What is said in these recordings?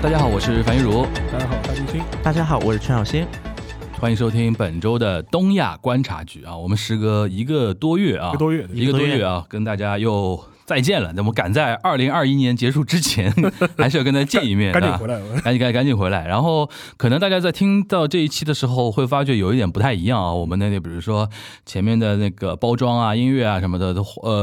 大家好，我是樊玉茹。大家好，大金星。大家好，我是陈小新。欢迎收听本周的东亚观察局啊，我们时隔一个多月啊，跟大家又再见了。那么赶在2021年结束之前，还是要跟大家见一面，赶紧回来。然后可能大家在听到这一期的时候，会发觉有一点不太一样啊。我们那比如说前面的那个包装啊、音乐啊什么的，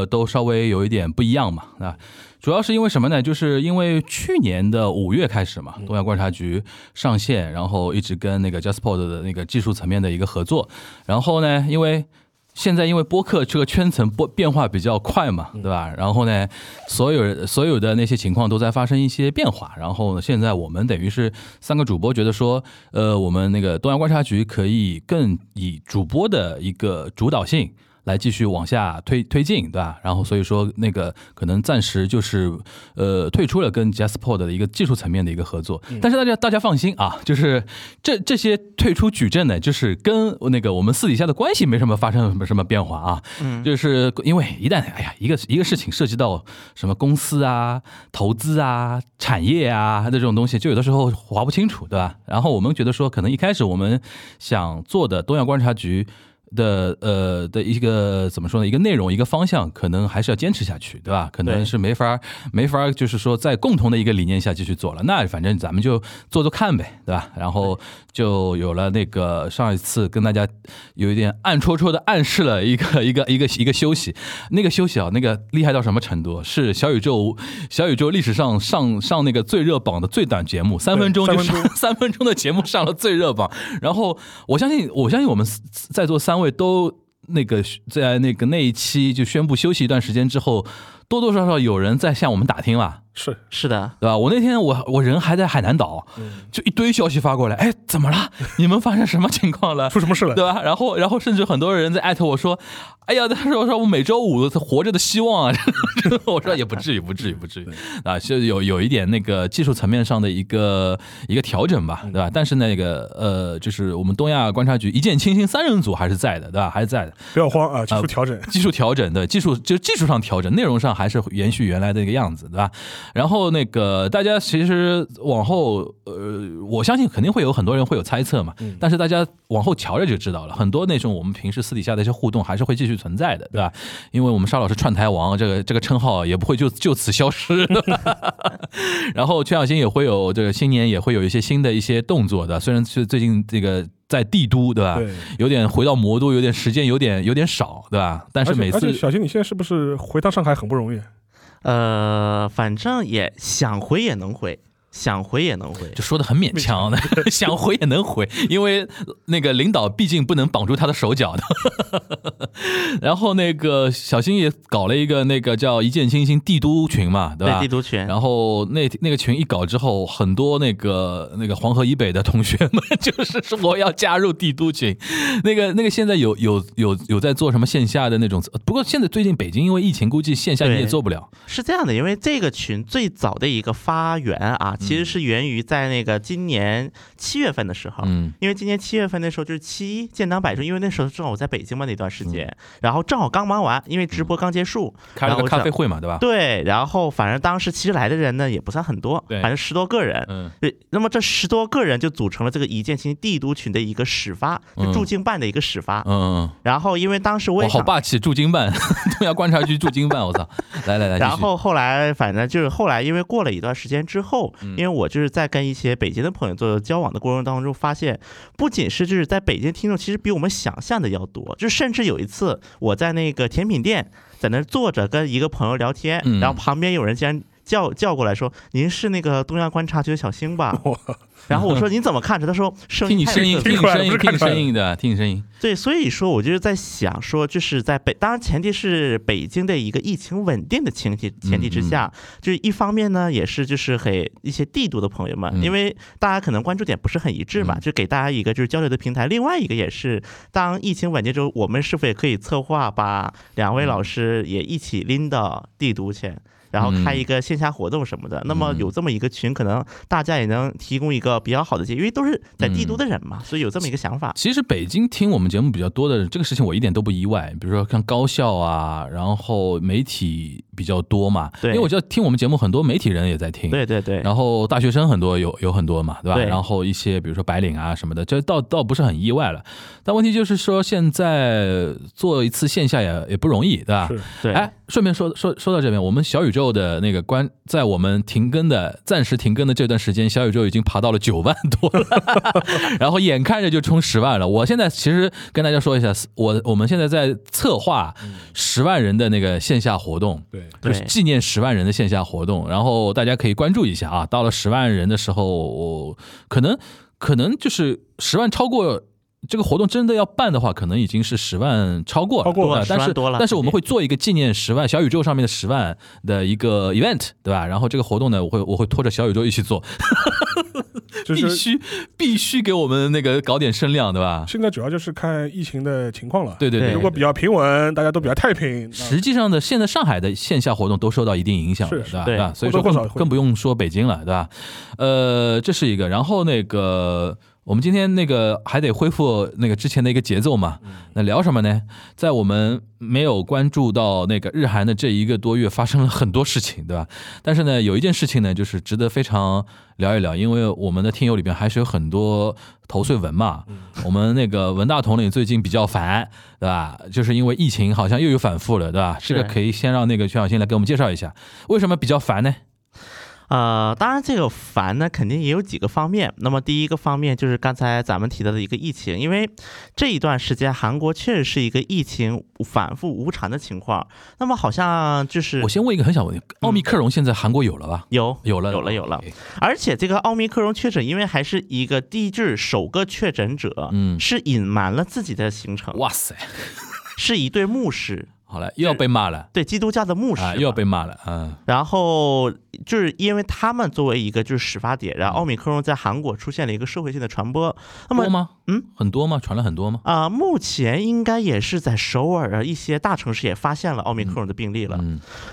都稍微有一点不一样嘛啊。主要是因为什么呢？就是因为去年的5月开始嘛，东亚观察局上线，然后一直跟那个 JustPod 的那个技术层面的一个合作。然后呢，因为现在因为播客这个圈层变化比较快嘛，对吧？然后呢，所有的那些情况都在发生一些变化。然后呢，现在我们等于是三个主播觉得说，我们那个东亚观察局可以更以主播的一个主导性来继续往下推进，对吧？然后所以说那个可能暂时就是退出了跟 JustPod 的一个技术层面的一个合作，但是大家放心啊，就是这些退出矩阵呢，就是跟那个我们私底下的关系没什么发生什么变化啊，就是因为一旦一个事情涉及到什么公司啊、投资啊、产业啊的这种东西，就有的时候划不清楚，对吧？然后我们觉得说，可能一开始我们想做的东亚观察局的一个怎么说呢？一个内容，一个方向，可能还是要坚持下去，对吧？可能是没法，就是说在共同的一个理念下继续做了。那反正咱们就做看呗，对吧？然后就有了那个上一次跟大家有一点暗戳戳的暗示了一个休息，那个休息啊，那个厉害到什么程度？是小宇宙历史上上那个最热榜的最短节目，三分钟的节目上了最热榜。然后我相信我们在座三位都那个在那一期就宣布休息一段时间之后，多多少少有人在向我们打听了，是的，对吧？我那天我人还在海南岛，就一堆消息发过来，哎，怎么了？你们发生什么情况了？出什么事了？对吧？然后甚至很多人在艾特我说，哎呀，他说我每周五活着的希望啊，我说也不至于啊，就有一点那个技术层面上的一个调整吧，对吧？但是那个就是我们东亚观察局一见倾心三人组还是在的，对吧？还是在的，不要慌啊，技术调整，对，技术上调整，内容上还是延续原来的一个样子，对吧？然后那个大家其实往后我相信肯定会有很多人会有猜测嘛，但是大家往后瞧着就知道了，很多那种我们平时私底下的一些互动还是会继续存在的，对吧？因为我们沙老师串台王这个称号也不会就此消失然后全小新也会有这个新年也会有一些新的一些动作的，虽然是最近这个在帝都，对吧？对，有点回到魔都，有点时间有点少，对吧？但是每次小新，你现在是不是回到上海很不容易？反正也想回也能回，就说的很勉强的想回也能回，因为那个领导毕竟不能绑住他的手脚的然后那个小新也搞了一个那个叫一见倾心帝都群嘛，对吧？对，帝都群。然后那个群一搞之后，很多那个黄河以北的同学们就是说我要加入帝都群那个现在有在做什么线下的那种，不过现在最近北京因为疫情估计线下你也做不了。是这样的，因为这个群最早的一个发源啊，其实是源于在那个今年7月份的时候，因为今年7月份那时候就是7.1建党百周，因为那时候正好我在北京嘛那段时间，然后正好刚忙完，因为直播刚结束，开了个咖啡会嘛，对吧？对，然后反正当时其实来的人呢也不算很多，反正10多个人，对，那么这10多个人就组成了这个一见倾心帝都群的一个始发，就驻京办的一个始发，然后因为当时我也好霸气，驻京办，东亚观察局驻京办，我操，来，然后后来因为过了一段时间之后。因为我就是在跟一些北京的朋友做交往的过程当中，发现不仅是就是在北京听众其实比我们想象的要多，就甚至有一次我在那个甜品店在那坐着跟一个朋友聊天，然后旁边有人竟然叫过来说：“您是那个东亚观察局的小星吧？”然后我说：“您怎么看着？”他说：“听你声音。”对，所以说我就是在想说，就是在当然前提是北京的一个疫情稳定的前提之下，就是一方面呢，也是就是给一些帝都的朋友们，因为大家可能关注点不是很一致嘛，就给大家一个就是交流的平台。另外一个也是，当疫情稳定之后，我们是否也可以策划把两位老师也一起拎到帝都去？然后开一个线线下活动什么的，那么有这么一个群可能大家也能提供一个比较好的建议，因为都是在帝都的人嘛，所以有这么一个想法。其实北京听我们节目比较多的这个事情我一点都不意外，比如说像高校啊，然后媒体比较多嘛，因为我知道听我们节目很多媒体人也在听，对对对，然后大学生很多有很多嘛，对吧？对，然后一些比如说白领啊什么的，这倒不是很意外了。但问题就是说现在做一次线下也不容易，对吧？对。哎，顺便说到这边，我们小宇宙的那个在我们暂时停更的这段时间，小宇宙已经爬到了9万多了，然后眼看着就冲10万了。我现在其实跟大家说一下，我们现在在策划10万人的那个线下活动，对，就是纪念10万人的线下活动，然后大家可以关注一下啊。到了10万人的时候，我可能就是10万超过。这个活动真的要办的话，可能已经是10万超过了，但是我们会做一个纪念10万小宇宙上面的10万的一个 event， 对吧？然后这个活动呢，我会拖着小宇宙一起做，就是、必须给我们那个搞点声量，对吧？现在主要就是看疫情的情况了，对对对。如果比较平稳，大家都比较太平，实际上的现在上海的线下活动都受到一定影响，是吧？对吧？所以说更不用说北京了，对吧？这是一个，然后那个。我们今天那个还得恢复那个之前的一个节奏嘛，那聊什么呢？在我们没有关注到那个日韩的这一个多月发生了很多事情，对吧？但是呢，有一件事情呢，就是值得非常聊一聊，因为我们的听友里边还是有很多投诉文嘛，我们那个文大统领最近比较烦，对吧？就是因为疫情好像又有反复了，对吧？这个可以先让那个全小新来给我们介绍一下，为什么比较烦呢？当然这个烦呢肯定也有几个方面，那么第一个方面就是刚才咱们提到的一个疫情，因为这一段时间韩国确实是一个疫情反复无常的情况，那么好像就是我先问一个很小问题，奥密克戎现在韩国有了吧？有了，而且这个奥密克戎确诊因为还是一个地质首个确诊者，是隐瞒了自己的行程，哇塞，是一对牧师，好了，又要被骂了。对，基督教的牧师、又要被骂了。然后就是因为他们作为一个就是始发点，然后奥密克戎在韩国出现了一个社会性的传播，那么多吗？很多吗？传了很多吗？目前应该也是在首尔一些大城市也发现了奥密克戎的病例了。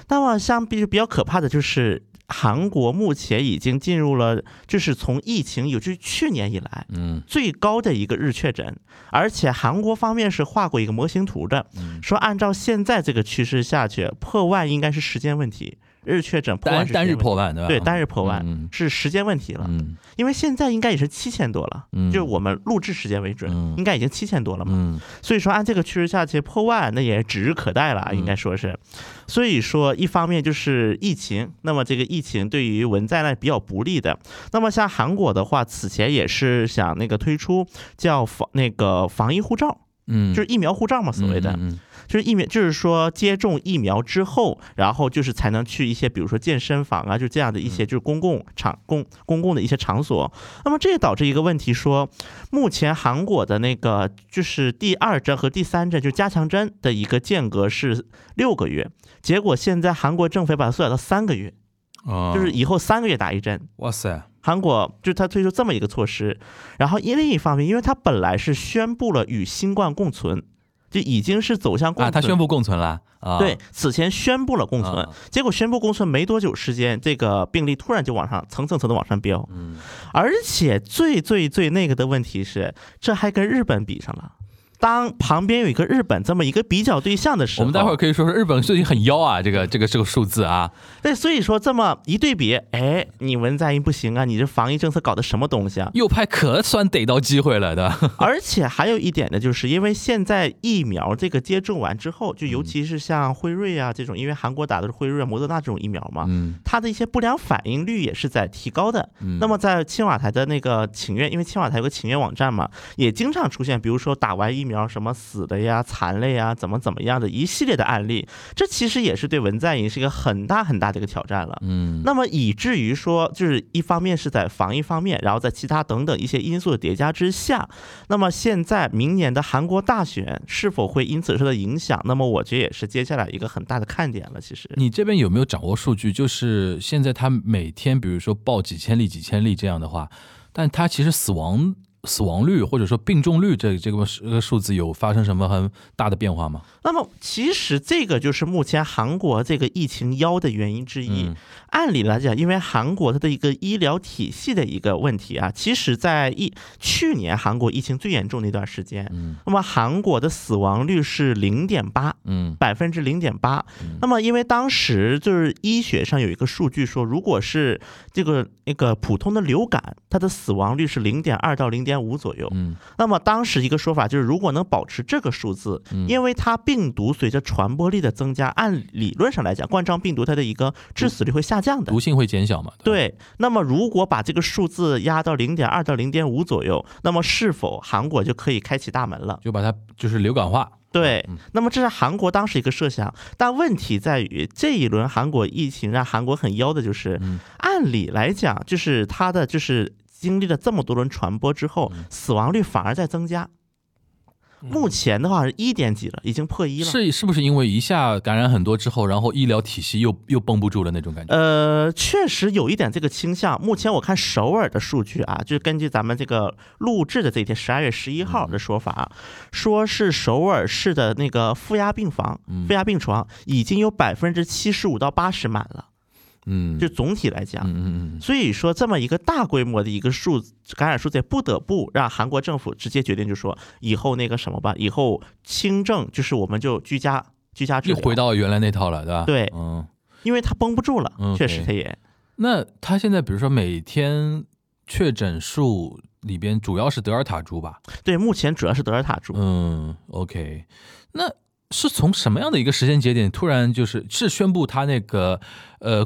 那么像比较可怕的就是。韩国目前已经进入了，就是从疫情，也就是去年以来，最高的一个日确诊。而且韩国方面是画过一个模型图的，说按照现在这个趋势下去，破万应该是时间问题。日确诊破万，单日破万对吧？对，单日破万是时间问题了。因为现在应该也是7000多了，就是我们录制时间为准，应该已经7000多了嘛。所以说按这个趋势下去破万，那也指日可待了，应该说是。所以说，一方面就是疫情，那么这个疫情对于文在寅比较不利的。那么像韩国的话，此前也是想那个推出叫防疫护照，就是疫苗护照嘛，所谓的。就是说接种疫苗之后，然后就是才能去一些比如说健身房啊，就这样的一些就是公共的一些场所。那么这也导致一个问题，说目前韩国的那个就是第2针和第3针就是加强针的一个间隔是6个月，结果现在韩国政府把它缩小到3个月，就是以后3个月打1针。哇塞！韩国就他推出这么一个措施，然后另一方面，因为他本来是宣布了与新冠共存。就已经是走向共存，他宣布共存了。对，此前宣布了共存，结果宣布共存没多久时间，这个病例突然就往上层层的往上飙。而且最那个的问题是，这还跟日本比上了。当旁边有一个日本这么一个比较对象的时候，我们待会儿可以说说日本最近很妖啊，这个数字啊。对，所以说这么一对比，哎，你文在寅不行啊，你这防疫政策搞的什么东西啊？右派可算逮到机会了的。而且还有一点呢，就是因为现在疫苗这个接种完之后，就尤其是像辉瑞啊这种，因为韩国打的是辉瑞、莫德纳这种疫苗嘛，它的一些不良反应率也是在提高的。那么在青瓦台的那个请愿，因为青瓦台有个请愿网站嘛，也经常出现，比如说打完疫苗。什么死的呀、残了呀、怎么样的一系列的案例，这其实也是对文在寅是一个很大很大的一个挑战了。那么以至于说，就是一方面是在防疫方面，然后在其他等等一些因素的叠加之下，那么现在明年的韩国大选是否会因此受到影响？那么我觉得也是接下来一个很大的看点了。其实你这边有没有掌握数据？就是现在他每天比如说报几千例这样的话，但他其实死亡死亡率或者说病重率这个数字有发生什么很大的变化吗？那么其实这个就是目前韩国这个疫情妖的原因之一。按理来讲，因为韩国它的一个医疗体系的一个问题啊，其实在去年韩国疫情最严重的一段时间，那么韩国的死亡率是 0.8%， 0.8%。 那么因为当时就是医学上有一个数据说，如果是这个那个普通的流感，它的死亡率是 0.2 到 0.5 左右。那么当时一个说法就是，如果能保持这个数字，因为它病毒随着传播力的增加，按理论上来讲，冠状病毒它的一个致死率会下降的，毒性会减小嘛？对。那么如果把这个数字压到 0.2 到 0.5 左右，那么是否韩国就可以开启大门了？就把它就是流感化。对，那么这是韩国当时一个设想，但问题在于这一轮韩国疫情让韩国很妖的就是，按理来讲，就是它的就是经历了这么多轮传播之后，死亡率反而在增加。目前的话是1点几了，已经破1了。是不是因为一下感染很多之后，然后医疗体系又绷不住了那种感觉？确实有一点这个倾向。目前我看首尔的数据啊，就是根据咱们这个录制的这一天12月11号的说法，说是首尔市的那个负压病床已经有75%到80%满了。就总体来讲，所以说这么一个大规模的一个感染数字，不得不让韩国政府直接决定，就说以后那个什么吧，以后轻症就是我们就居家治疗，又回到原来那套了，对吧？对，因为他绷不住了，确实他也。那他现在比如说每天确诊数里边主要是德尔塔株吧？对，目前主要是德尔塔株。OK， 那是从什么样的一个时间节点突然就是宣布它那个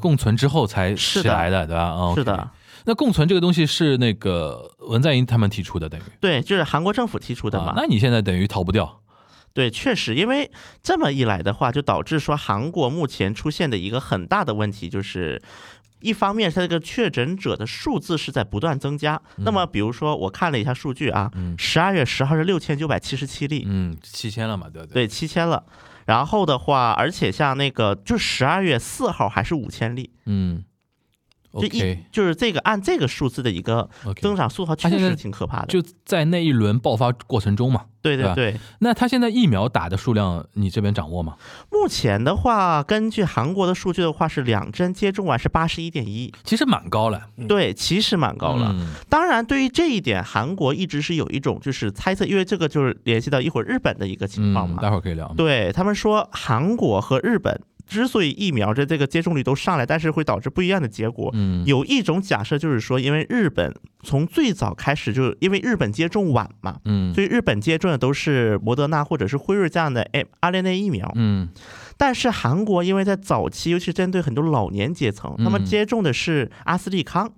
共存之后才起来的，对吧？是的。那共存这个东西是那个文在寅他们提出的，等于对，就是韩国政府提出的嘛。那你现在等于逃不掉。对，确实，因为这么一来的话，就导致说韩国目前出现的一个很大的问题就是。一方面，它这个确诊者的数字是在不断增加。那么，比如说，我看了一下数据啊，12月10号是6977例，7000了嘛，对对，7000了。然后的话，而且像那个，就12月4号还是5000例，就是这个按这个数字的一个增长速度，确实挺可怕的。就在那一轮爆发过程中嘛。对对对。那他现在疫苗打的数量，你这边掌握吗？目前的话，根据韩国的数据的话，是2针接种完是81.1%，其实蛮高了。对，其实蛮高了。当然，对于这一点，韩国一直是有一种就是猜测，因为这个就是联系到一会儿日本的一个情况嘛。待会儿可以聊。对，他们说韩国和日本。之所以疫苗的这个接种率都上来，但是会导致不一样的结果。有一种假设就是说，因为日本从最早开始就是因为日本接种晚嘛，所以日本接种的都是莫德纳或者是辉瑞这样的 mRNA 疫苗。但是韩国因为在早期，尤其针对很多老年阶层，他们接种的是阿斯利康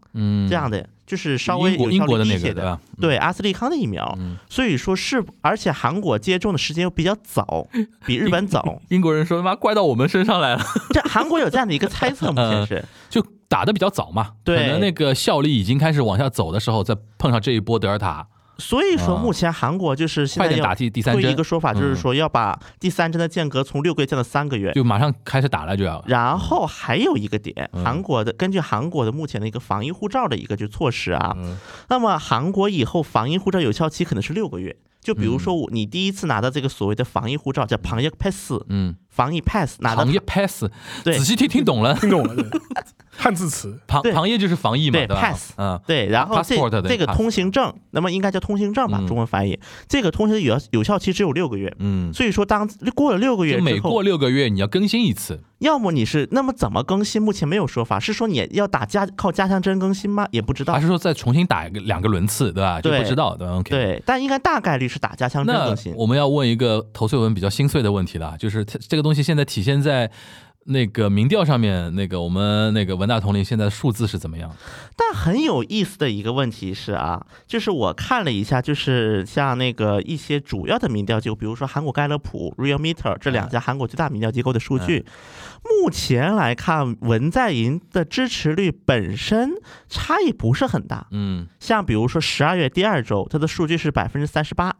这样的。就是稍微有效率一些的，对阿斯利康的疫苗，所以说是，而且韩国接种的时间又比较早，比日本早。英国人说：“妈，怪到我们身上来了。”这韩国有这样的一个猜测，目前是就打的比较早嘛，可能那个效力已经开始往下走的时候，再碰上这一波德尔塔。所以说，目前韩国就是现在要对一个说法，就是说要把第三针的间隔从6个月降到3个月，就马上开始打了就要。然后还有一个点，韩国的根据韩国的目前的一个防疫护照的一个就措施啊，那么韩国以后防疫护照有效期可能是6个月。就比如说你第一次拿到这个所谓的防疫护照叫防疫 pass， 防疫 pass 拿到防疫 pass， 对，仔细听懂了，汉字词，防疫就是防疫嘛，对 pass， 对，然后这个通行证，那么应该叫通行证吧，中文翻译，这个通行有效期只有6个月，所以说当过了6个月之后，每过6个月你要更新一次，要么你是那么怎么更新？目前没有说法，是说你要靠加强针更新吗？也不知道，还是说再重新打2个轮次，对吧？就不知道的，对，但应该大概率是。打加强针更新。那我们要问一个投绥文比较心碎的问题了，就是这个东西现在体现在那个民调上面，那个我们那个文大统领现在数字是怎么样？但很有意思的一个问题是啊，就是我看了一下，就是像那个一些主要的民调机构，比如说韩国盖勒普、Real Meter 这2家韩国最大民调机构的数据，目前来看，文在寅的支持率本身差异不是很大。像比如说12月第2周，它的数据是38%，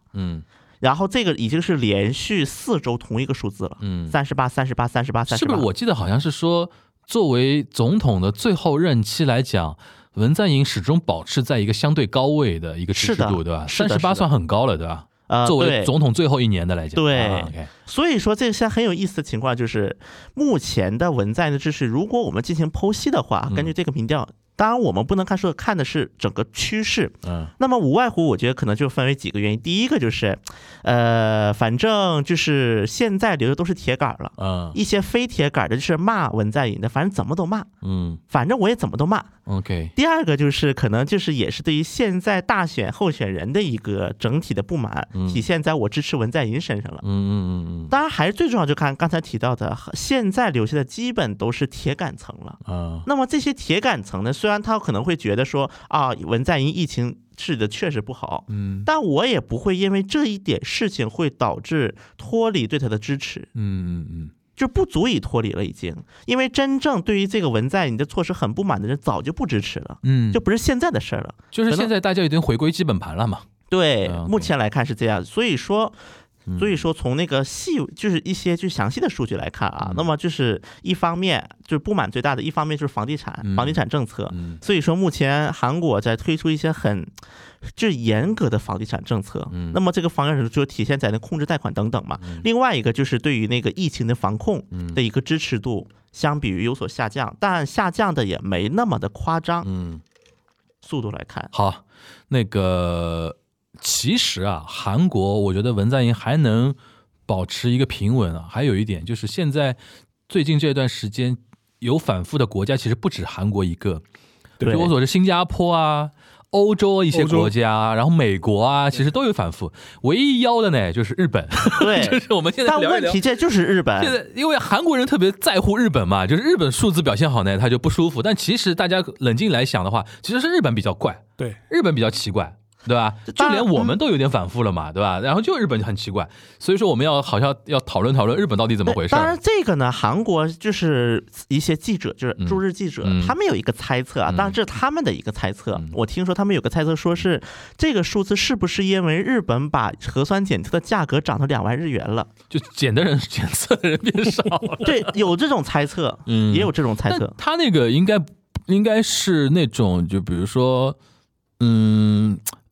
然后这个已经是连续4周同一个数字了，38%，是不是？我记得好像是说，作为总统的最后任期来讲，文在寅始终保持在一个相对高位的一个支持度，对吧？38算很高了，对吧？作为总统最后一年的来讲，对，okay，所以说这些很有意思的情况就是，目前的文在寅的支持，如果我们进行剖析的话，根据这个民调，当然我们不能看的是整个趋势，那么无外乎我觉得可能就分为几个原因，第一个就是，反正就是现在留的都是铁杆了，一些非铁杆的就是骂文在寅的，反正怎么都骂，反正我也怎么都骂。OK， 第二个就是可能就是也是对于现在大选候选人的一个整体的不满，体现在我支持文在寅身上了。当然还是最重要就看刚才提到的，现在留下的基本都是铁杆层了。那么这些铁杆层呢，虽然他可能会觉得说啊，文在寅疫情治的确实不好，但我也不会因为这一点事情会导致脱离对他的支持。就不足以脱离了已经，因为真正对于这个文在寅的措施很不满的人早就不支持了，就不是现在的事了，就是现在大家已经回归基本盘了嘛。对，目前来看是这样，所以说从那个就是一些就详细的数据来看啊，那么就是一方面就是不满最大的一方面就是房地产政策，所以说目前韩国在推出一些很就是严格的房地产政策，那么这个房地产政策就体现在那控制贷款等等嘛。另外一个就是对于那个疫情的防控的一个支持度相比于有所下降，但下降的也没那么的夸张，速度来看。好，那个其实啊，韩国我觉得文在寅还能保持一个平稳啊，还有一点就是现在最近这段时间有反复的国家其实不止韩国一个，对，我所知新加坡啊，欧洲一些国家，然后美国啊，其实都有反复。唯一妖的呢，就是日本。对，就是我们现在聊一聊。但问题这就是日本。现在因为韩国人特别在乎日本嘛，就是日本数字表现好呢，他就不舒服。但其实大家冷静来想的话，其实是日本比较怪。对，日本比较奇怪。对吧？就连我们都有点反复了嘛，对吧？然后就日本很奇怪，所以说我们要好像要讨论讨论日本到底怎么回事。当然，这个呢，韩国就是一些记者，就是驻日记者，他们有一个猜测啊，当然这是他们的一个猜测。我听说他们有个猜测，说是这个数字是不是因为日本把核酸检测的价格涨到2万日元了，就检测的人变少了。对，有这种猜测，也有这种猜测。但他那个应该是那种，就比如说，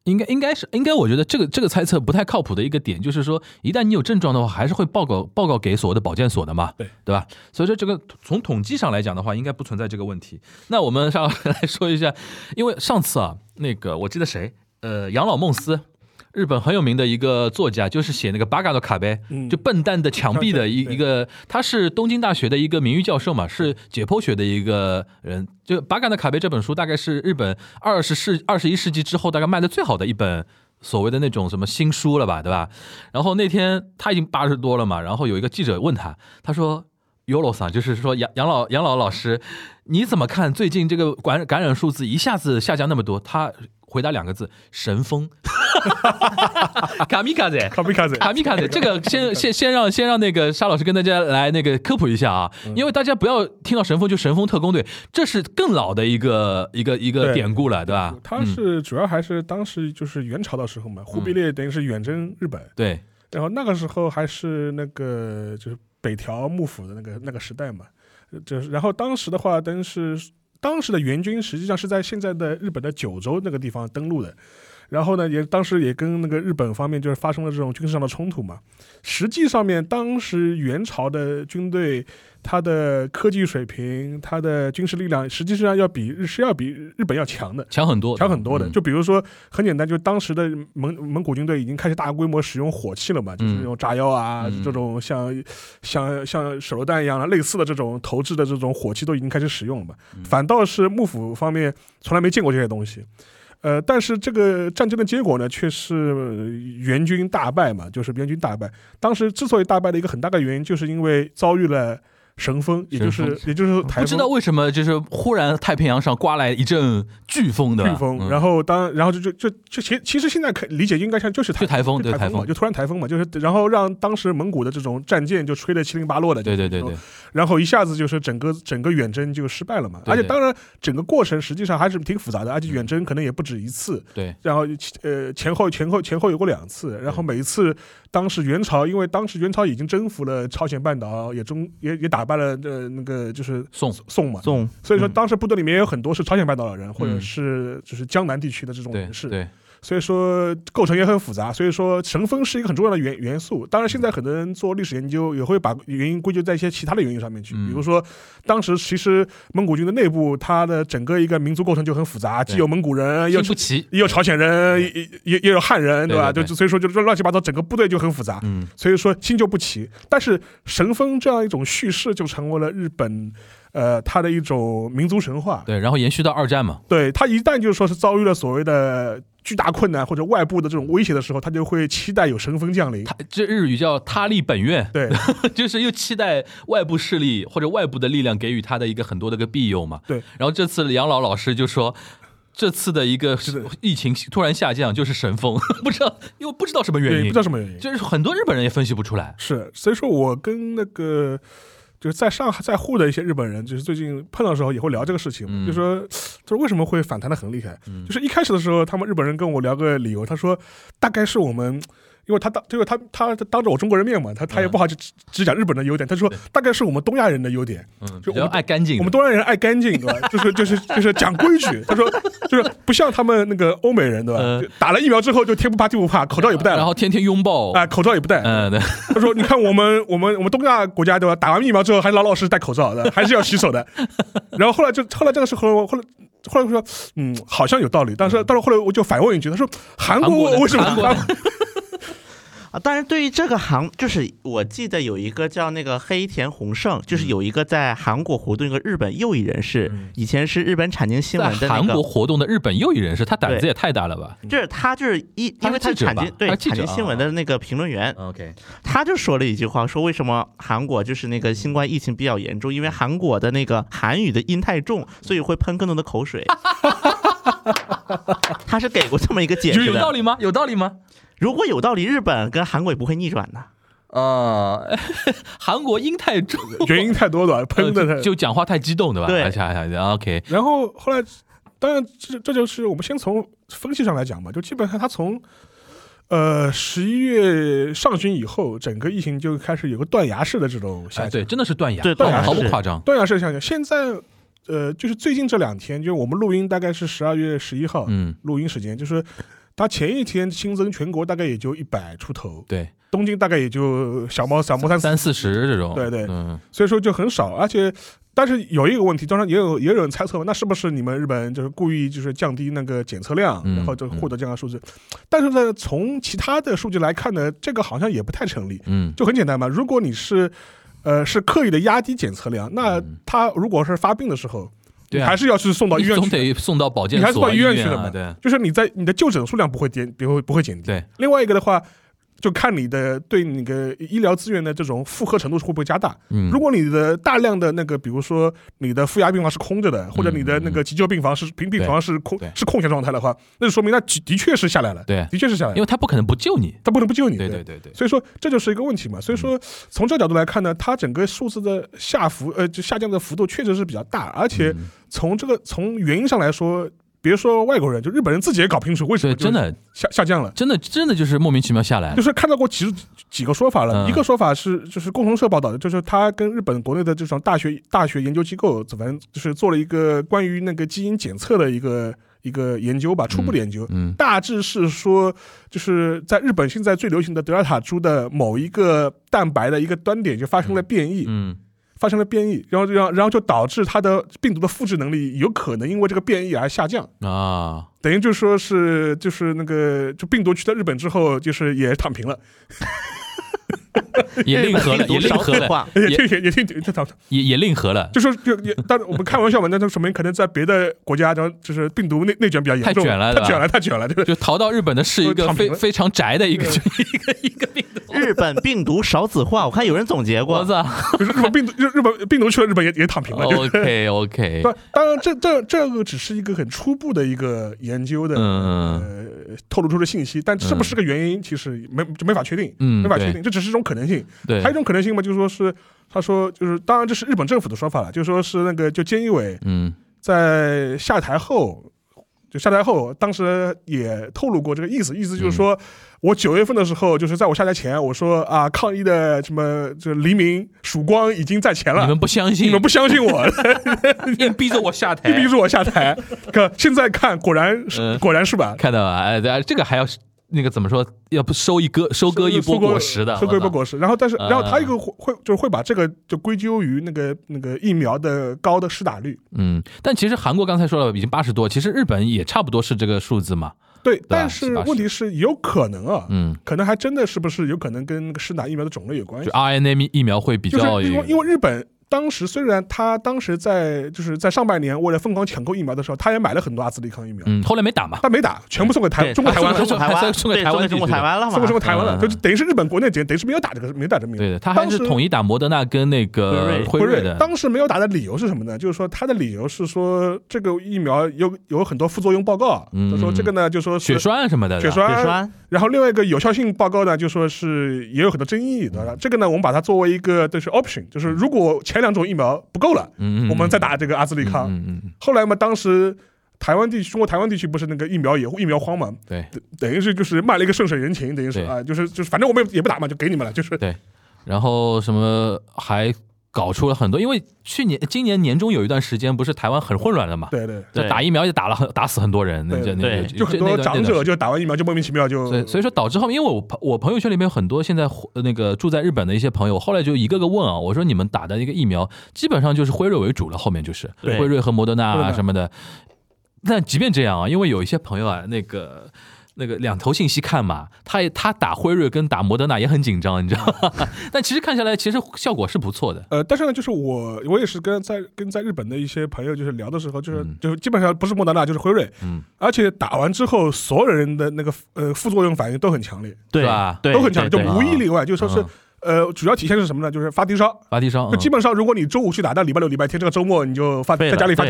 应该我觉得这个猜测不太靠谱的一个点就是说，一旦你有症状的话，还是会报告给所谓的保健所的嘛，对吧？所以说这个从统计上来讲的话，应该不存在这个问题。那我们上来说一下，因为上次啊，那个我记得谁，养老孟司，日本很有名的一个作家，就是写那个八嘎的卡呗，就笨蛋的墙壁的一个，他是东京大学的一个名誉教授嘛，是解剖学的一个人。就《八嘎的卡贝》这本书，大概是日本21世纪之后大概卖的最好的一本所谓的那种什么新书了吧，对吧？然后那天他已经80多了嘛，然后有一个记者问他，他说 ：“Yolo-san， 就是说养老老师，你怎么看最近这个感染数字一下子下降那么多？”他回答2个字：神风。卡米卡子，这个先让那个沙老师跟大家来那个科普一下啊，因为大家不要听到神风就神风特工队，这是更老的一个典故了，对吧？它是主要还是当时就是元朝的时候嘛，忽必烈等于是远征日本，对，然后那个时候还是那个就是北条幕府的那个时代嘛，就是然后当时的话等于是当时的元军实际上是在现在的日本的九州那个地方登陆的。然后呢，也当时也跟那个日本方面就是发生了这种军事上的冲突嘛。实际上面，当时元朝的军队，它的科技水平、它的军事力量，实际上要比日本要强很多的。就比如说，很简单，就当时的蒙古军队已经开始大规模使用火器了嘛，就是用炸药啊，这种像手榴弹一样的类似的这种投掷的这种火器都已经开始使用了嘛。反倒是幕府方面从来没见过这些东西。但是这个战争的结果呢，却是元军大败嘛，就是元军大败。当时之所以大败的一个很大的原因，就是因为遭遇了神风，也就是台风。不知道为什么，就是忽然太平洋上刮来一阵飓风，然后就其实现在可理解应该像就是台风，对台风，就突然台风嘛，就是然后让当时蒙古的这种战舰就吹得708落的，对，然后一下子就是整个远征就失败了嘛，而且当然整个过程实际上还是挺复杂的，而且远征可能也不止一次，对，然后前后有过2次，然后每一次当时元朝，因为当时元朝已经征服了朝鲜半岛，也打败了那个就是宋嘛，所以说当时部队里面也有很多是朝鲜半岛的人或者是就是江南地区的这种人士，对，所以说构成也很复杂，所以说神风是一个很重要的元素。当然现在很多人做历史研究也会把原因归咎在一些其他的原因上面去，比如说当时其实蒙古军的内部它的整个一个民族构成就很复杂，既有蒙古人也有朝鲜人， 也有汉人，对吧？对对对，就所以说就乱七八糟整个部队就很复杂，所以说新旧不齐。但是神风这样一种叙事就成为了日本它的一种民族神话，对，然后延续到二战嘛，对，它一旦就是说是遭遇了所谓的巨大困难或者外部的这种威胁的时候，他就会期待有神风降临，这日语叫他力本愿，对，就是又期待外部势力或者外部的力量给予他的一个很多的个庇佑嘛，对。然后这次杨老老师就说，这次的一个疫情突然下降，就是神风，不知道，因为不知道什么原因，就是很多日本人也分析不出来，是。所以说我跟那个就是在上海在沪的一些日本人，就是最近碰到的时候也会聊这个事情，就是为什么会反弹的很厉害，就是一开始的时候他们日本人跟我聊个理由，他说大概是我们，因为他当着我中国人面嘛，他也不好只讲日本的优点，他说大概是我们东亚人的优点，就我们爱干净，我们东亚人爱干净，对吧？就是讲规矩，他说就是不像他们那个欧美人，对吧？打了疫苗之后就天不怕地不怕，口罩也不戴了，然后天天拥抱啊，口罩也不戴。他说你看我们东亚国家，对吧？打完疫苗之后还老老实实戴口罩的，还是要洗手的。然后后来这个时候后来说好像有道理，但是后来我就反问一句，他说韩国为什么？当然对于这个就是我记得有一个叫那个黑田弘盛，就是有一个在韩国活动一个日本右翼人士，以前是日本产经新闻的、那个、在韩国活动的日本右翼人士，他胆子也太大了吧，就是他就是因为他是产经新闻的那个评论员、啊、他就说了一句话，说为什么韩国就是那个新冠疫情比较严重，因为韩国的那个韩语的音太重，所以会喷更多的口水他是给过这么一个解释的，有道理吗？如果有道理，日本跟韩国也不会逆转的。韩国音太重，原因太多了，喷的就讲话太激动，对吧？对，OK。然后后来，当然这就是我们先从分析上来讲吧，就基本上他从11月上旬以后，整个疫情就开始有个断崖式的这种下降，对，真的是断崖，对，断崖毫不夸张，断崖式的下降。现在。就是最近这两天，就是我们录音大概是12月11号，录音时间，就是它前一天新增全国大概也就100出头，对，东京大概也就小猫30-40这种，对对，所以说就很少，而且。但是有一个问题，当然也有人猜测，那是不是你们日本就是故意就是降低那个检测量，然后就获得这样的数字？但是呢，从其他的数据来看呢，这个好像也不太成立，就很简单嘛，如果你是刻意的压低检测量，那他如果是发病的时候，对啊、还是要去送到医院去，总得送到保健所，你还是到医院去的嘛。对，就是你的就诊数量不会减低。对，另外一个的话，就看你的对你的医疗资源的这种负荷程度会不会加大。如果你的大量的那个，比如说你的负压病房是空着的，或者你的那个急救病房是病房是空闲状态的话，那就说明那的确是下来了。对，的确是下来了，因为他不可能不救你，对对对对。所以说这就是一个问题嘛。所以说从这个角度来看呢，它整个数字的下降的幅度确实是比较大，而且。从原因上来说，别说外国人，就日本人自己也搞不清楚为什么真的下降了，真的就是莫名其妙下来了。就是看到过几个说法了，一个说法是就是共同社报道的，就是他跟日本国内的这种大学研究机构，反正就是做了一个关于那个基因检测的一个研究吧，初步的研究，大致是说，就是在日本现在最流行的德尔塔株的某一个蛋白的一个端点就发生了变异，然后就导致它的病毒的复制能力有可能因为这个变异而下降啊，等于就是说是就是那个就病毒去到日本之后，就是也躺平了。也令和了，就说但我们开玩笑嘛，那就说明可能在别的国家，就是病毒内卷比较严重，太卷了，就逃到日本的是一个非常宅的一个病毒。日本病毒少子化，我看有人总结过，就是日本病毒去了日本也躺平了。OK， 当然这个只是一个很初步的一个研究的透露出的信息，但是不是个原因，其实没法确定，这只是一种可能性。对，还有一种可能性嘛，就是说是他说就是当然这是日本政府的说法了，就是说是那个就菅义伟在下台后当时也透露过这个意思，就是说我9月份的时候，就是在我下载前，我说啊，抗疫的什么这黎明、曙光已经在前了。你们不相信我，硬逼着我下台，硬逼着我下台。可现在看，果然是吧？看到吧？哎，这个还要那个怎么说？要不收割一波果实的，收割一波果实。然后，但是，然后他一个会把这个就归咎于那个疫苗的高的施打率。嗯，但其实韩国刚才说了已经80多，其实日本也差不多是这个数字嘛。对，但是问题是有可能啊，可能还真的是不是有可能跟施打疫苗的种类有关系？就 RNA 疫苗会比较，就是因为日本当时虽然他当时在上半年为了疯狂抢购疫苗的时候，他也买了很多阿斯利康疫苗，后来没打嘛，他没打，全部送给中国台湾，送给台湾了嘛，就等于是日本国内等于是没有打这个疫苗。对，他还是统一打摩德纳跟那个辉瑞的。当时没有打的理由是什么呢？就是说他的理由是说这个疫苗有很多副作用报告，就说这个呢就说血栓什么的，血栓。然后另外一个有效性报告呢，就说是也有很多争议的。这个呢，我们把它作为一个就是 option， 就是如果前2种疫苗不够了，我们再打这个阿斯利康。后来嘛，当时中国台湾地区不是那个疫苗荒嘛，对，等于是就是卖了一个顺水人情，等于是啊，就是反正我们也不打嘛，就给你们了，就是对。然后什么还搞出了很多，因为今年年中有一段时间不是台湾很混乱了嘛，对对，就打疫苗也打死很多人，对，就很多长者就打完疫苗就莫名其妙就，所以说导致后面，因为我朋友圈里面有很多现在那个住在日本的一些朋友，后来就一个个问啊，我说你们打的一个疫苗基本上就是辉瑞为主了，后面就是辉瑞和摩德纳啊什么的。但即便这样啊，因为有一些朋友啊那个两头信息看嘛，他打辉瑞跟打摩德纳也很紧张，你知道吗？但其实看下来，其实效果是不错的。但是呢，就是我也是跟在日本的一些朋友就是聊的时候，就是基本上不是摩德纳就是辉瑞，而且打完之后，所有人的那个副作用反应都很强烈，对吧？都很强烈，就无一例外，就说是。主要体现是什么呢？就是发低烧。基本上，如果你周五去打，到礼拜6、礼拜天这个周末你就在家里发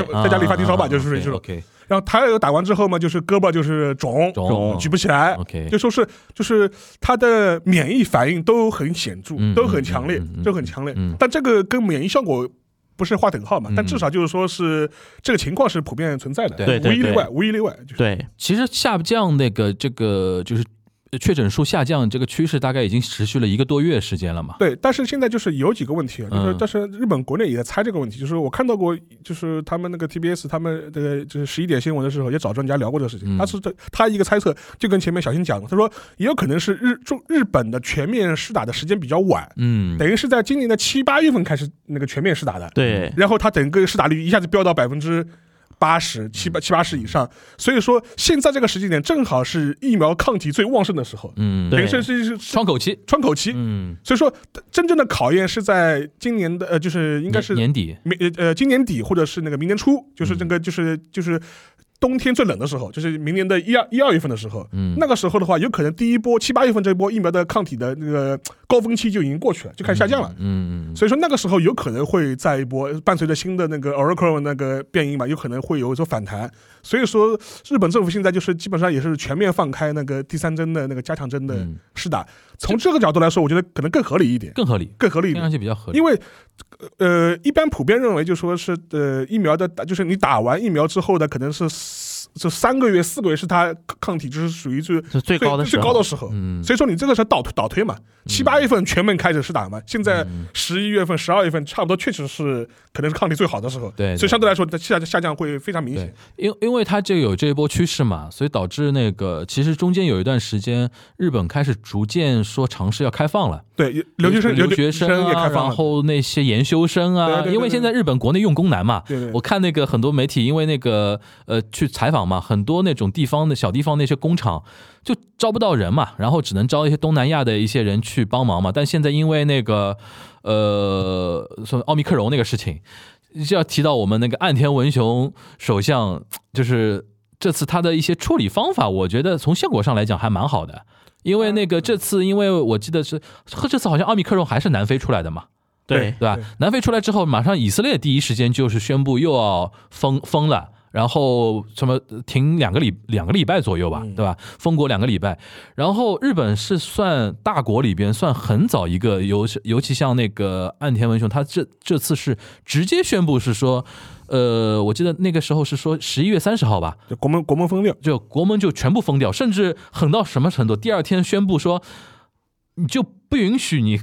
低烧吧，就是这种。然后他打完之后嘛，就是胳膊就是肿，举不起来。就说是就是他的免疫反应都很显著，都很强烈，都很强烈。但这个跟免疫效果不是划等号嘛，但至少就是说是这个情况是普遍存在的，无一例外。对，其实下降那个这个就是。确诊数下降这个趋势大概已经持续了1个多月时间了嘛？对，但是现在就是有几个问题，就是但是日本国内也在猜这个问题，就是我看到过，就是他们那个 TBS 他们的就是11点新闻的时候也找专家聊过这个事情，他一个猜测就跟前面小新讲的，他说也有可能是日本的全面施打的时间比较晚，等于是在今年的7、8月份开始那个全面施打的，对，然后他整个施打率一下子飙到80%、70%、80%以上，所以说现在这个时间点正好是疫苗抗体最旺盛的时候，对，是窗口期，所以说真正的考验是在今年的就是应该是年底，今年底或者是那个明年初，就是这个就是冬天最冷的时候，就是明年的1、2月份的时候，那个时候的话，有可能第一波7、8月份这波疫苗的抗体的那个高峰期就已经过去了，就开始下降了，所以说那个时候有可能会再一波，伴随着新的那个 Omicron 那个变异嘛，有可能会有所反弹，所以说日本政府现在就是基本上也是全面放开那个第三针的那个加强针的施打，从这个角度来说，我觉得可能更合理一点，看上去比较合理，因为一般普遍认为就说是疫苗的就是你打完疫苗之后的可能是这3个月、4个月是它抗体就是属于最高的时候，所以说你这个时候倒推嘛，7、8月份全面开始施打嘛，现在11月份、12月份差不多确实是可能是抗体最好的时候，对，所以相对来说下降会非常明显，因为它就有这一波趋势嘛，所以导致那个其实中间有一段时间日本开始逐渐说尝试要开放了，对，留学生也开放了，然后那些研修生啊，对对对对，因为现在日本国内用工难嘛，对对对，我看那个很多媒体因为那个去采访。很多那种地方的小地方那些工厂就招不到人嘛，然后只能招一些东南亚的一些人去帮忙嘛。但现在因为那个说奥密克戎那个事情，就要提到我们那个岸田文雄首相，就是这次他的一些处理方法，我觉得从效果上来讲还蛮好的。因为那个这次，因为我记得是这次好像奥密克戎还是南非出来的嘛。对吧？南非出来之后，马上以色列第一时间就是宣布又要封了。然后什么停两个礼拜左右吧，对吧？封国2个礼拜。然后日本是算大国里边算很早一个，尤其像那个岸田文雄，他这次是直接宣布是说，我记得那个时候是说11月30号吧，就国门封掉，就国门就全部封掉，甚至狠到什么程度？第二天宣布说，你就不允许你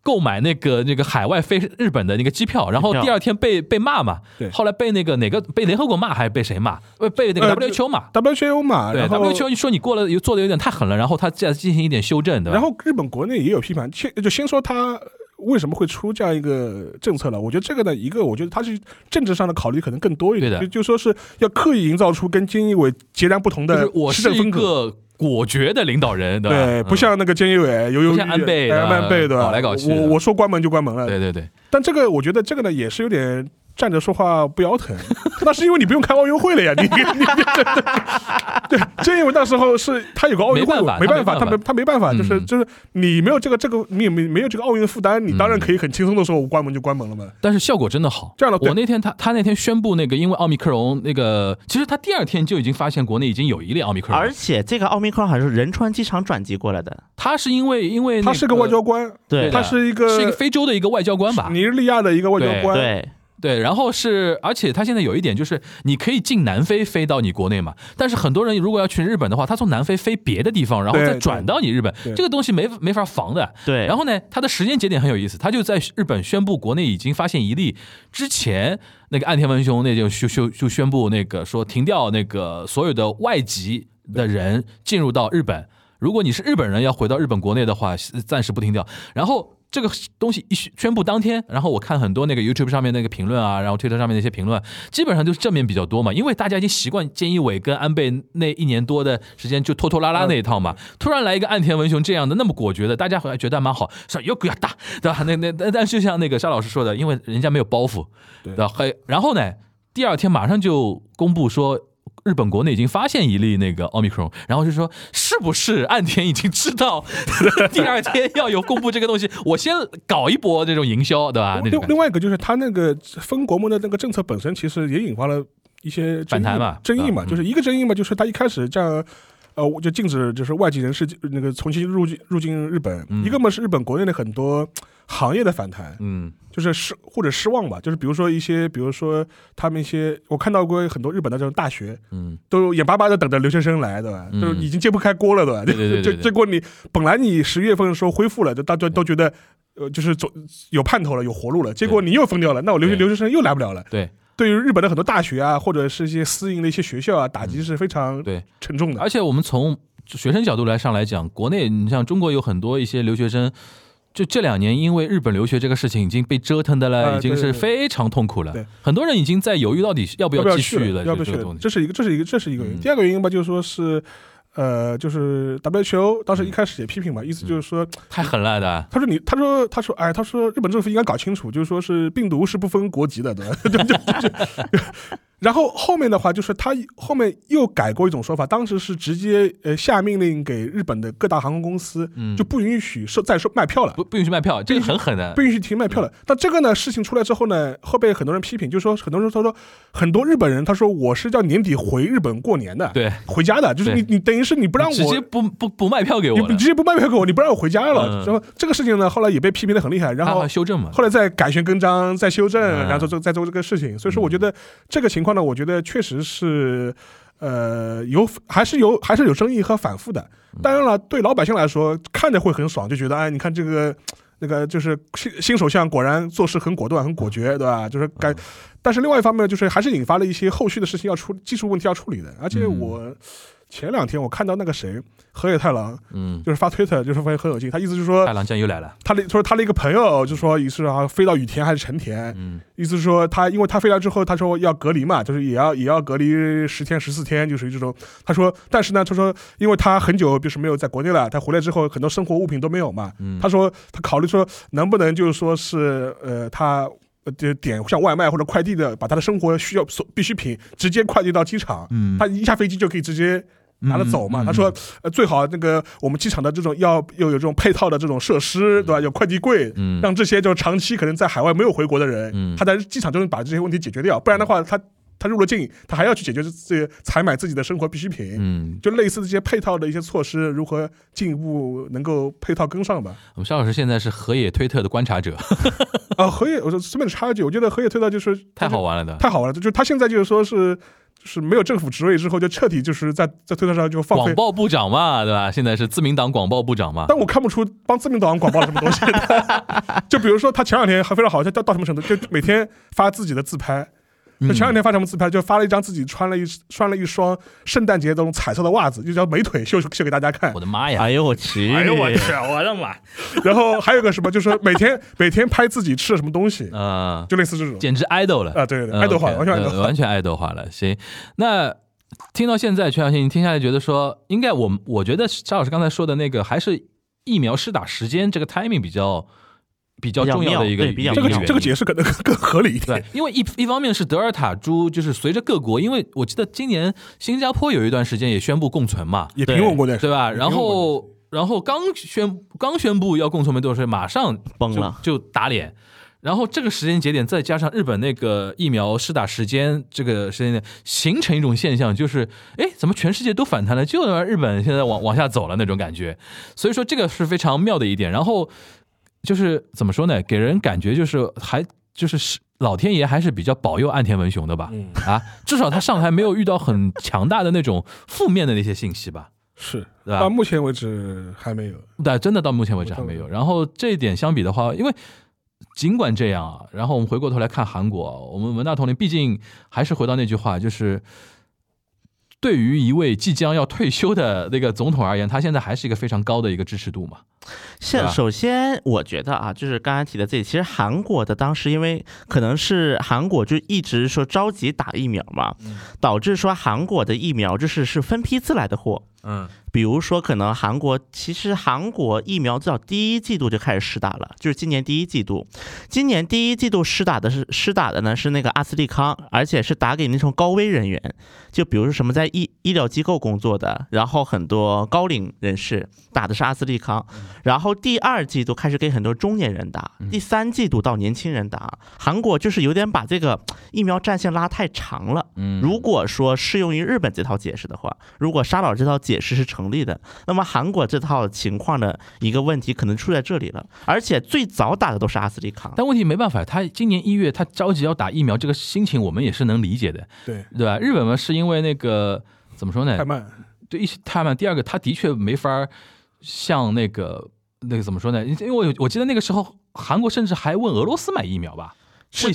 购买那个海外飞日本的那个机票，然后第二天被骂嘛，对，后来被那个哪个被联合国骂还是被谁骂？被那个 WHO 骂、，WHO 骂，对， WHO 说你过了做的有点太狠了，然后他再进行一点修正，对吧？然后日本国内也有批判，先说他为什么会出这样一个政策了？我觉得这个呢，我觉得它是政治上的考虑可能更多一点，就说是要刻意营造出跟菅义伟截然不同的施政风格。就是我是一个果决的领导人，对吧？对，不像那个菅义伟，犹犹豫豫，像安倍，对吧？搞来搞去，我说关门就关门了。对对对。但这个我觉得这个呢，也是有点站着说话不腰疼。那是因为你不用开奥运会了呀，对，菅义伟那时候是他有个奥运会，没办法，就是你没有这个，你没有这个奥运负担，你当然可以很轻松的说，我关门就关门了嘛。但是效果真的好，这样的。我那天他那天宣布那个，因为奥密克戎那个，其实他第二天就已经发现国内已经有一例奥密克戎，而且这个奥密克戎还是仁川机场转机过来的。他是因为他是个外交官，对，他是一个非洲的一个外交官吧，尼日利亚的一个外交官，对。对，然后是，而且他现在有一点就是，你可以进南非飞到你国内嘛，但是很多人如果要去日本的话，他从南非飞别的地方，然后再转到你日本，这个东西没法防的。对，然后呢，他的时间节点很有意思，他就在日本宣布国内已经发现一例之前，那个岸田文雄那就宣布那个说停掉那个所有的外籍的人进入到日本，如果你是日本人要回到日本国内的话，暂时不停掉，然后。这个东西一宣布当天，然后我看很多那个 YouTube 上面那个评论啊，然后推特上面那些评论，基本上就是正面比较多嘛，因为大家已经习惯菅义伟跟安倍那1年多的时间就拖拖拉拉那一套嘛，突然来一个岸田文雄这样的那么果决的，大家好像觉得蛮好，说有鬼要打，对吧？但就像那个沙老师说的，因为人家没有包袱，对吧？然后呢，第二天马上就公布说。日本国内已经发现一例那个奥密克戎，然后就说是不是岸田已经知道第二天要有公布这个东西，我先搞一波这种营销，对吧？另外一个就是他那个封国门的那个政策本身，其实也引发了一些反弹嘛，争议嘛，就是一个争议嘛，就是他一开始这样。就禁止就是外籍人士那个重新入境日本，一个嘛是日本国内的很多行业的反弹，就是失望吧，就是比如说他们一些我看到过很多日本的这种大学，都眼巴巴的等着留学生来，对吧？就是已经揭不开锅了，对吧？对，结果你本来你10月份说恢复了，就大家都觉得就是有盼头了，有活路了，结果你又封掉了，那我留学生又来不了了，对。对于日本的很多大学啊，或者是一些私营的一些学校啊，打击是非常沉重的。而且我们从学生角度来讲，国内你像中国有很多一些留学生，就这2年因为日本留学这个事情已经被折腾的了，已经是非常痛苦了。对，很多人已经在犹豫到底要不要继续了。这是一个原因。第二个原因吧，就是说是。就是 WHO 当时一开始也批评嘛，意思就是说太狠了的。他说日本政府应该搞清楚，就是说是病毒是不分国籍的，对吧？然后后面的话就是他后面又改过一种说法，当时是直接下命令给日本的各大航空公司，就不允许再卖票了，不允许卖票，这个很狠的，不允许停卖票了。但这个呢事情出来之后呢，后被很多人批评，就是说很多人他说很多日本人他说我是要年底回日本过年的，对，回家的，就是你等于。是你不让我直接不卖票给我了，你直接不卖票给我，你不让我回家了。然后这个事情呢，后来也被批评的很厉害，然后修正嘛，后来再改弦更张，再修正，然后再做这个事情。所以说，我觉得这个情况呢，我觉得确实是，还是有争议和反复的。当然了，对老百姓来说，看着会很爽，就觉得哎，你看这个。那个就是新首相果然做事很果断很果决，对吧？就是但是另外一方面就是还是引发了一些后续的事情技术问题要处理的。而且我前2天我看到那个谁河野太郎，就是发推特就是发现很有劲，他意思就是说太郎酱又来了，他的一个朋友就说于是啊飞到羽田还是成田，意思是说他因为他飞来之后他说要隔离嘛，就是也要隔离10天14天，就是这种。他说但是呢他说因为他很久就是没有在国内了，他回来之后很多生活物品都没有嘛，他说他考虑说能不能就是说是他点像外卖或者快递的，把他的生活需要必需品直接快递到机场，他一下飞机就可以直接拿着走嘛。他说最好那个我们机场的这种要有这种配套的这种设施，对吧？有快递柜，让这些就长期可能在海外没有回国的人，他在机场就能把这些问题解决掉，不然的话他他入了境，他还要去解决这些采买自己的生活必需品，嗯，就类似这些配套的一些措施，如何进一步能够配套跟上吧。我们肖老师现在是河野推特的观察者啊，河野，我说顺便插一句，我觉得河野推特就是太好玩了的，太好玩了，就是他现在就是说是。就是没有政府职位之后，就彻底就是在推特上就放飞广报部长嘛，对吧？现在是自民党广报部长嘛。但我看不出帮自民党广报了什么东西的。就比如说他前两天还非常好，他到什么程度，就每天发自己的自拍。就前两天发什么自拍，就发了一张自己穿了一双圣诞节这种彩色的袜子，就叫美腿秀给大家看。我的妈呀！哎呦我去！哎呦我去！我的妈！然后还有个什么，就是每天拍自己吃的什么东西啊，就类似这种，简直 idol 了啊！对对， idol 化，完全 idol 化，完全 idol 化了。行，那听到现在，全小新你听下来觉得说，应该我觉得张老师刚才说的那个，还是疫苗施打时间这个 timing比较重要的一个原因，这个解释可能更合理一点。因为一方面是德尔塔株，就是随着各国，因为我记得今年新加坡有一段时间也宣布共存嘛，也平稳过段时间，对吧？然后刚宣布要共存没多少时间，马上崩了，就打脸。然后这个时间节点再加上日本那个疫苗施打时间这个时间点，形成一种现象，就是哎，怎么全世界都反弹了，就日本现在往下走了那种感觉。所以说这个是非常妙的一点。然后。就是怎么说呢？给人感觉就是还就是老天爷还是比较保佑岸田文雄的吧？啊，至少他上台没有遇到很强大的那种负面的那些信息吧？是，到目前为止还没有。对，真的到目前为止还没有。然后这一点相比的话，因为尽管这样啊，然后我们回过头来看韩国，我们文大统领毕竟还是回到那句话，就是。对于一位即将要退休的那个总统而言，他现在还是一个非常高的一个支持度嘛。首先我觉得啊，就是刚才提的这，其实韩国的当时因为可能是韩国就一直说着急打疫苗嘛，导致说韩国的疫苗就是分批次来的货。嗯，比如说可能其实韩国疫苗早第一季度就开始施打了，就是今年第一季度施打的呢是那个阿斯利康，而且是打给那种高危人员，就比如说什么在医疗机构工作的，然后很多高龄人士打的是阿斯利康，然后第二季度开始给很多中年人打，第三季度到年轻人打。韩国就是有点把这个疫苗战线拉太长了。如果说适用于日本这套解释的话，如果沙老这套解释是成立的，那么韩国这套情况的一个问题可能出在这里了。而且最早打的都是阿斯利康，但问题没办法，他今年1月他着急要打疫苗，这个心情我们也是能理解的，对吧？日本嘛是因为那个怎么说呢？太慢，对，太慢。第二个，他的确没法像那个怎么说呢？因为我记得那个时候韩国甚至还问俄罗斯买疫苗吧。是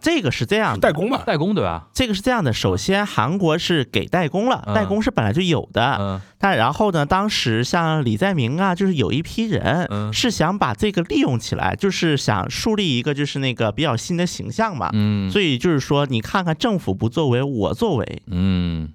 这个是这样的，代工嘛，代工对吧？这个是这样的，首先韩国是给代工了，代工是本来就有的，但然后呢，当时像李在明啊，就是有一批人是想把这个利用起来，就是想树立一个就是那个比较新的形象嘛，所以就是说你看看政府不作为，我作为，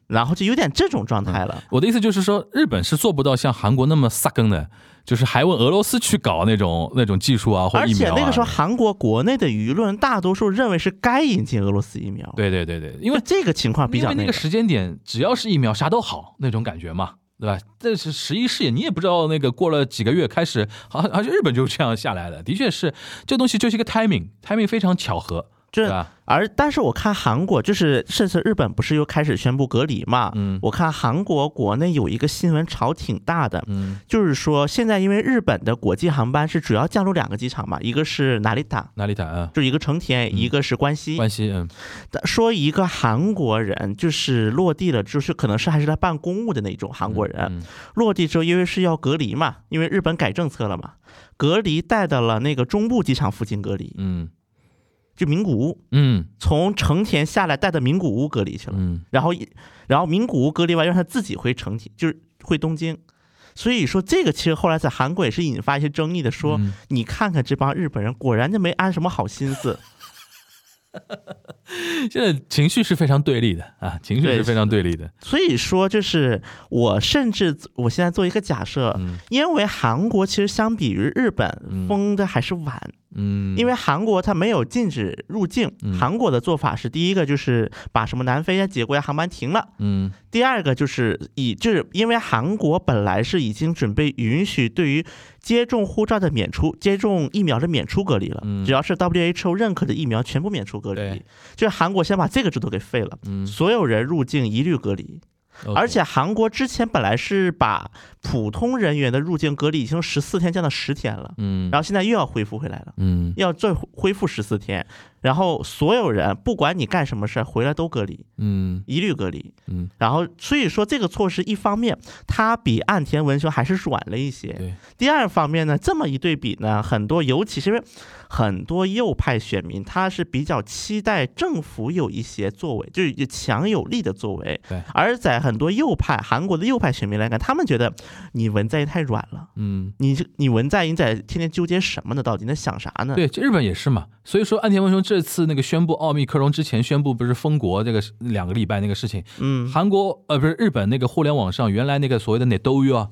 然后就有点这种状态了。我的意思就是说，日本是做不到像韩国那么撒更的。就是还问俄罗斯去搞那种技术啊，或疫苗啊。而且那个时候，韩国国内的舆论大多数认为是该引进俄罗斯疫苗。对对对对，因为这个情况比较因为那个时间点，只要是疫苗啥都好那种感觉嘛，对吧？这是十一世纪，你也不知道那个过了几个月开始，好像日本就这样下来了。的确是，这东西就是一个 timing 非常巧合，对吧？但是我看韩国就是，甚至日本不是又开始宣布隔离嘛？我看韩国国内有一个新闻炒挺大的，就是说现在因为日本的国际航班是主要降落2个机场嘛，一个是哪里塔啊，就一个成田，一个是关西。说一个韩国人就是落地了，就是可能是还是来办公务的那种韩国人，落地之后因为是要隔离嘛，因为日本改政策了嘛，隔离带到了那个中部机场附近隔离，就名古屋，从成田下来带到名古屋隔离去了，然后名古屋隔离完让他自己回成田，就是回东京。所以说这个其实后来在韩国也是引发一些争议的，说你看看这帮日本人果然就没安什么好心思。现在情绪是非常对立的啊，情绪是非常对立的。所以说，就是我现在做一个假设，因为韩国其实相比于日本封的还是晚，因为韩国它没有禁止入境，韩国的做法是第一个就是把什么南非啊几个国家航班停了，第二个就是因为韩国本来是已经准备允许对于接种护照的免除，接种疫苗的免除隔离了，只要是 WHO 认可的疫苗全部免除隔离，就是韩国先把这个制度给废了，所有人入境一律隔离。而且韩国之前本来是把普通人员的入境隔离已经14天降到10天了，然后现在又要恢复回来了，要再恢复14天，然后所有人不管你干什么事回来都隔离，一律隔离，然后所以说这个措施一方面它比岸田文雄还是软了一些，第二方面呢，这么一对比呢，很多尤其是因为很多右派选民他是比较期待政府有一些作为，就是强有力的作为，而在很多右派韩国的右派选民来看，他们觉得你文在寅太软了，你文在寅在天天纠结什么呢？到底在想啥呢？对，日本也是嘛，所以说岸田文雄这次那个宣布奥密克戎之前宣布不是封国这个2个礼拜那个事情，韩国不是日本那个互联网上原来那个所谓的内斗欲啊，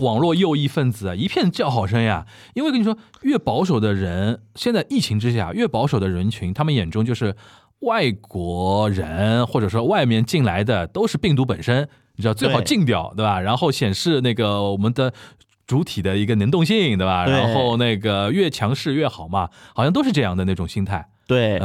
网络右翼分子啊一片叫好声呀，因为跟你说越保守的人，现在疫情之下越保守的人群，他们眼中就是外国人或者说外面进来的都是病毒本身，你知道最好禁掉， 对吧？然后显示那个我们的主体的一个能动性，对吧？然后那个越强势越好嘛，好像都是这样的那种心态。对，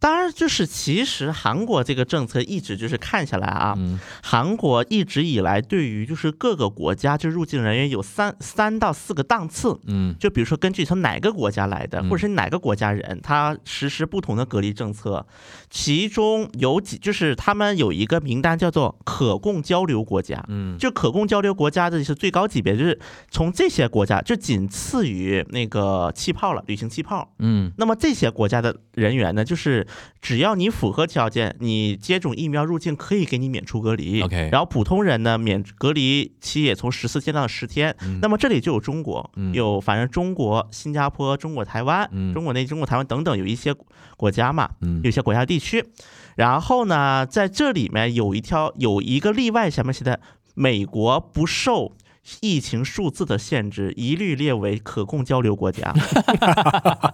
当然就是其实韩国这个政策一直就是看下来啊，韩国一直以来对于就是各个国家就入境人员有3到4个档次，就比如说根据从哪个国家来的或者是哪个国家人，他实施不同的隔离政策，其中有几就是他们有一个名单叫做可供交流国家，就可供交流国家的是最高级别，就是从这些国家就仅次于那个气泡了，旅行气泡，那么这些国家的人员呢，就是只要你符合条件，你接种疫苗入境可以给你免除隔离，然后普通人呢免隔离期也从14天到10天，那么这里就有中国，有反正中国、新加坡、中国台湾、中国台湾等等有一些国家嘛，有些国家地区，然后呢在这里面有一个例外，下面写的美国不受疫情数字的限制，一律列为可供交流国家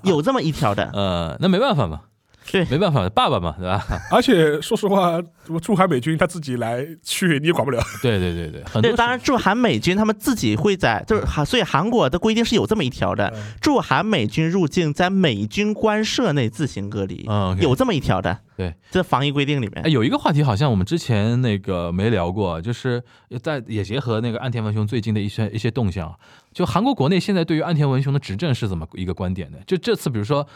有这么一条的，那没办法嘛，对，没办法，爸爸嘛，对吧？而且说实话，驻韩美军他自己来去，你也管不了。对对对对，很多当然驻韩美军他们自己会在，就是所以韩国的规定是有这么一条的，驻韩美军入境在美军官舍内自行隔离，有这么一条的。对，这防疫规定里面，有一个话题好像我们之前那个没聊过，就是也结合那个岸田文雄最近的一些动向，就韩国国内现在对于岸田文雄的执政是怎么一个观点呢？就这次，比如说，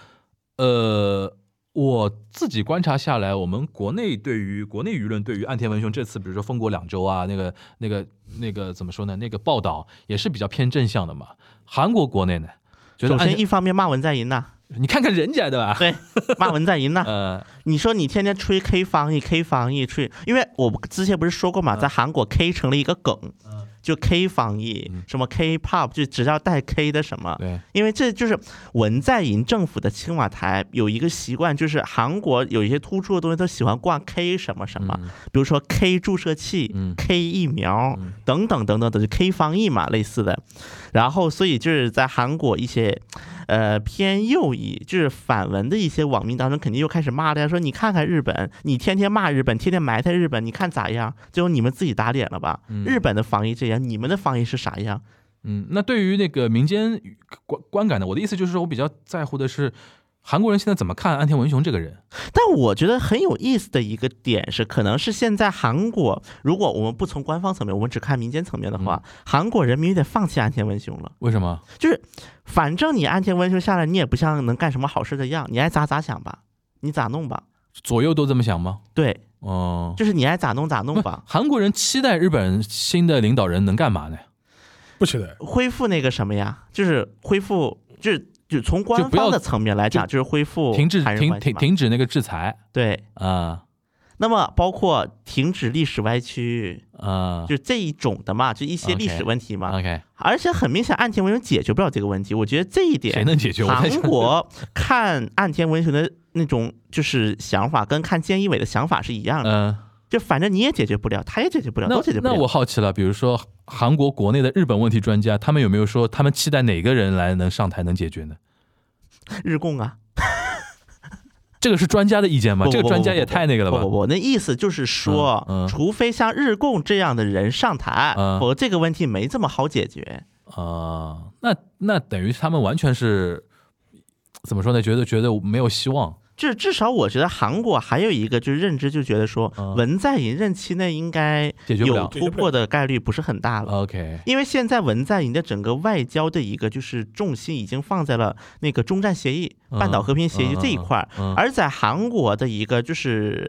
我自己观察下来，我们国内舆论对于岸田文雄这次比如说封国2周啊，那个怎么说呢，那个报道也是比较偏正向的嘛。韩国国内呢，首先一方面骂文在寅呢，你看看人家对吧？对，骂文在寅呢，你说你天天吹 K 防疫 K 防疫吹，因为我之前不是说过嘛，在韩国 K 成了一个梗，就 K 防疫，什么 K-pop， 就只要带 K 的什么，因为这就是文在寅政府的青瓦台有一个习惯，就是韩国有一些突出的东西都喜欢挂 K 什么什么，比如说 K 注射器、K 疫苗等等等等的，就 K 防疫嘛类似的。然后所以就是在韩国一些偏右翼就是反文的一些网民当中，肯定又开始骂了，说你看看日本，你天天骂日本，天天埋汰日本，你看咋样？最后你们自己打脸了吧？日本的防疫这样，你们的防疫是啥样？那对于那个民间观感呢？我的意思就是说，我比较在乎的是韩国人现在怎么看岸田文雄这个人。但我觉得很有意思的一个点是，可能是现在韩国，如果我们不从官方层面，我们只看民间层面的话，韩国人民有点放弃岸田文雄了。为什么？就是反正你岸田文雄下来，你也不像能干什么好事的样，你爱咋想吧，你咋弄吧。左右都这么想吗？对，就是你爱咋弄咋弄吧。韩国人期待日本新的领导人能干嘛呢？不期待。恢复那个什么呀？就是恢复，就从官方的层面来讲，就是恢复停止那个制裁，对啊。那么包括停止历史歪曲啊，就这一种的嘛，就一些历史问题嘛。OK， 而且很明显，岸田文雄解决不了这个问题。我觉得这一点，谁能解决？韩国看岸田文雄的那种就是想法，跟看菅义伟的想法是一样的。就反正你也解决不了，他也解决不了，都解决不了。那我好奇了，比如说韩国国内的日本问题专家，他们有没有说他们期待哪个人来能上台能解决呢？日供啊。这个是专家的意见吗？这个专家也太那个了吧。我那意思就是说、除非像日供这样的人上台，否则这个问题没这么好解决啊、那等于他们完全是怎么说呢，觉得没有希望。至少我觉得韩国还有一个就是认知，就觉得说文在寅任期内应该有突破的概率不是很大了。OK， 因为现在文在寅的整个外交的一个就是重心已经放在了那个中战协议、半岛和平协议这一块，而在韩国的一个就是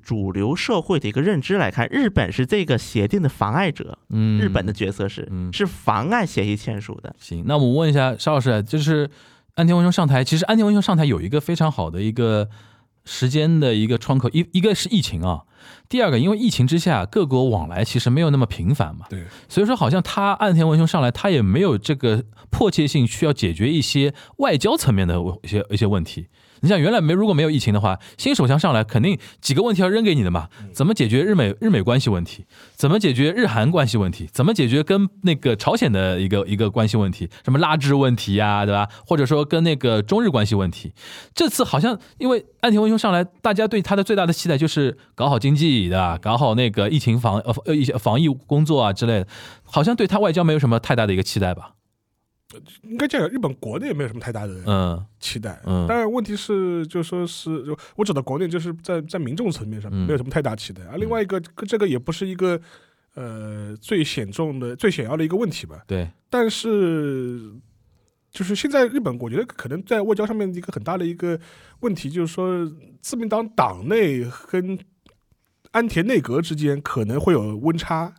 主流社会的一个认知来看，日本是这个协定的妨碍者。日本的角色是妨碍协议签署的。行，那我问一下邵老师，就是。安田文雄上台，其实安田文雄上台有一个非常好的一个时间的一个窗口，一个是疫情啊，第二个因为疫情之下各国往来其实没有那么频繁嘛，对，所以说好像他安田文雄上来，他也没有这个迫切性需要解决一些外交层面的一些问题。你想原来如果没有疫情的话，新首相上来肯定几个问题要扔给你的嘛，怎么解决日美关系问题，怎么解决日韩关系问题，怎么解决跟那个朝鲜的一个关系问题，什么拉致问题啊，对吧？或者说跟那个中日关系问题。这次好像因为岸田文雄上来，大家对他的最大的期待就是搞好经济的，搞好那个疫情防疫工作啊之类的，好像对他外交没有什么太大的一个期待吧。应该这样，日本国内也没有什么太大的期待，但是问题是就是说是我指的国内就是在民众层面上没有什么太大期待，而另外一个这个也不是一个最显重的最显要的一个问题吧，对，但是就是现在日本我觉得可能在外交上面一个很大的一个问题就是说自民党党内跟安田内阁之间可能会有温差。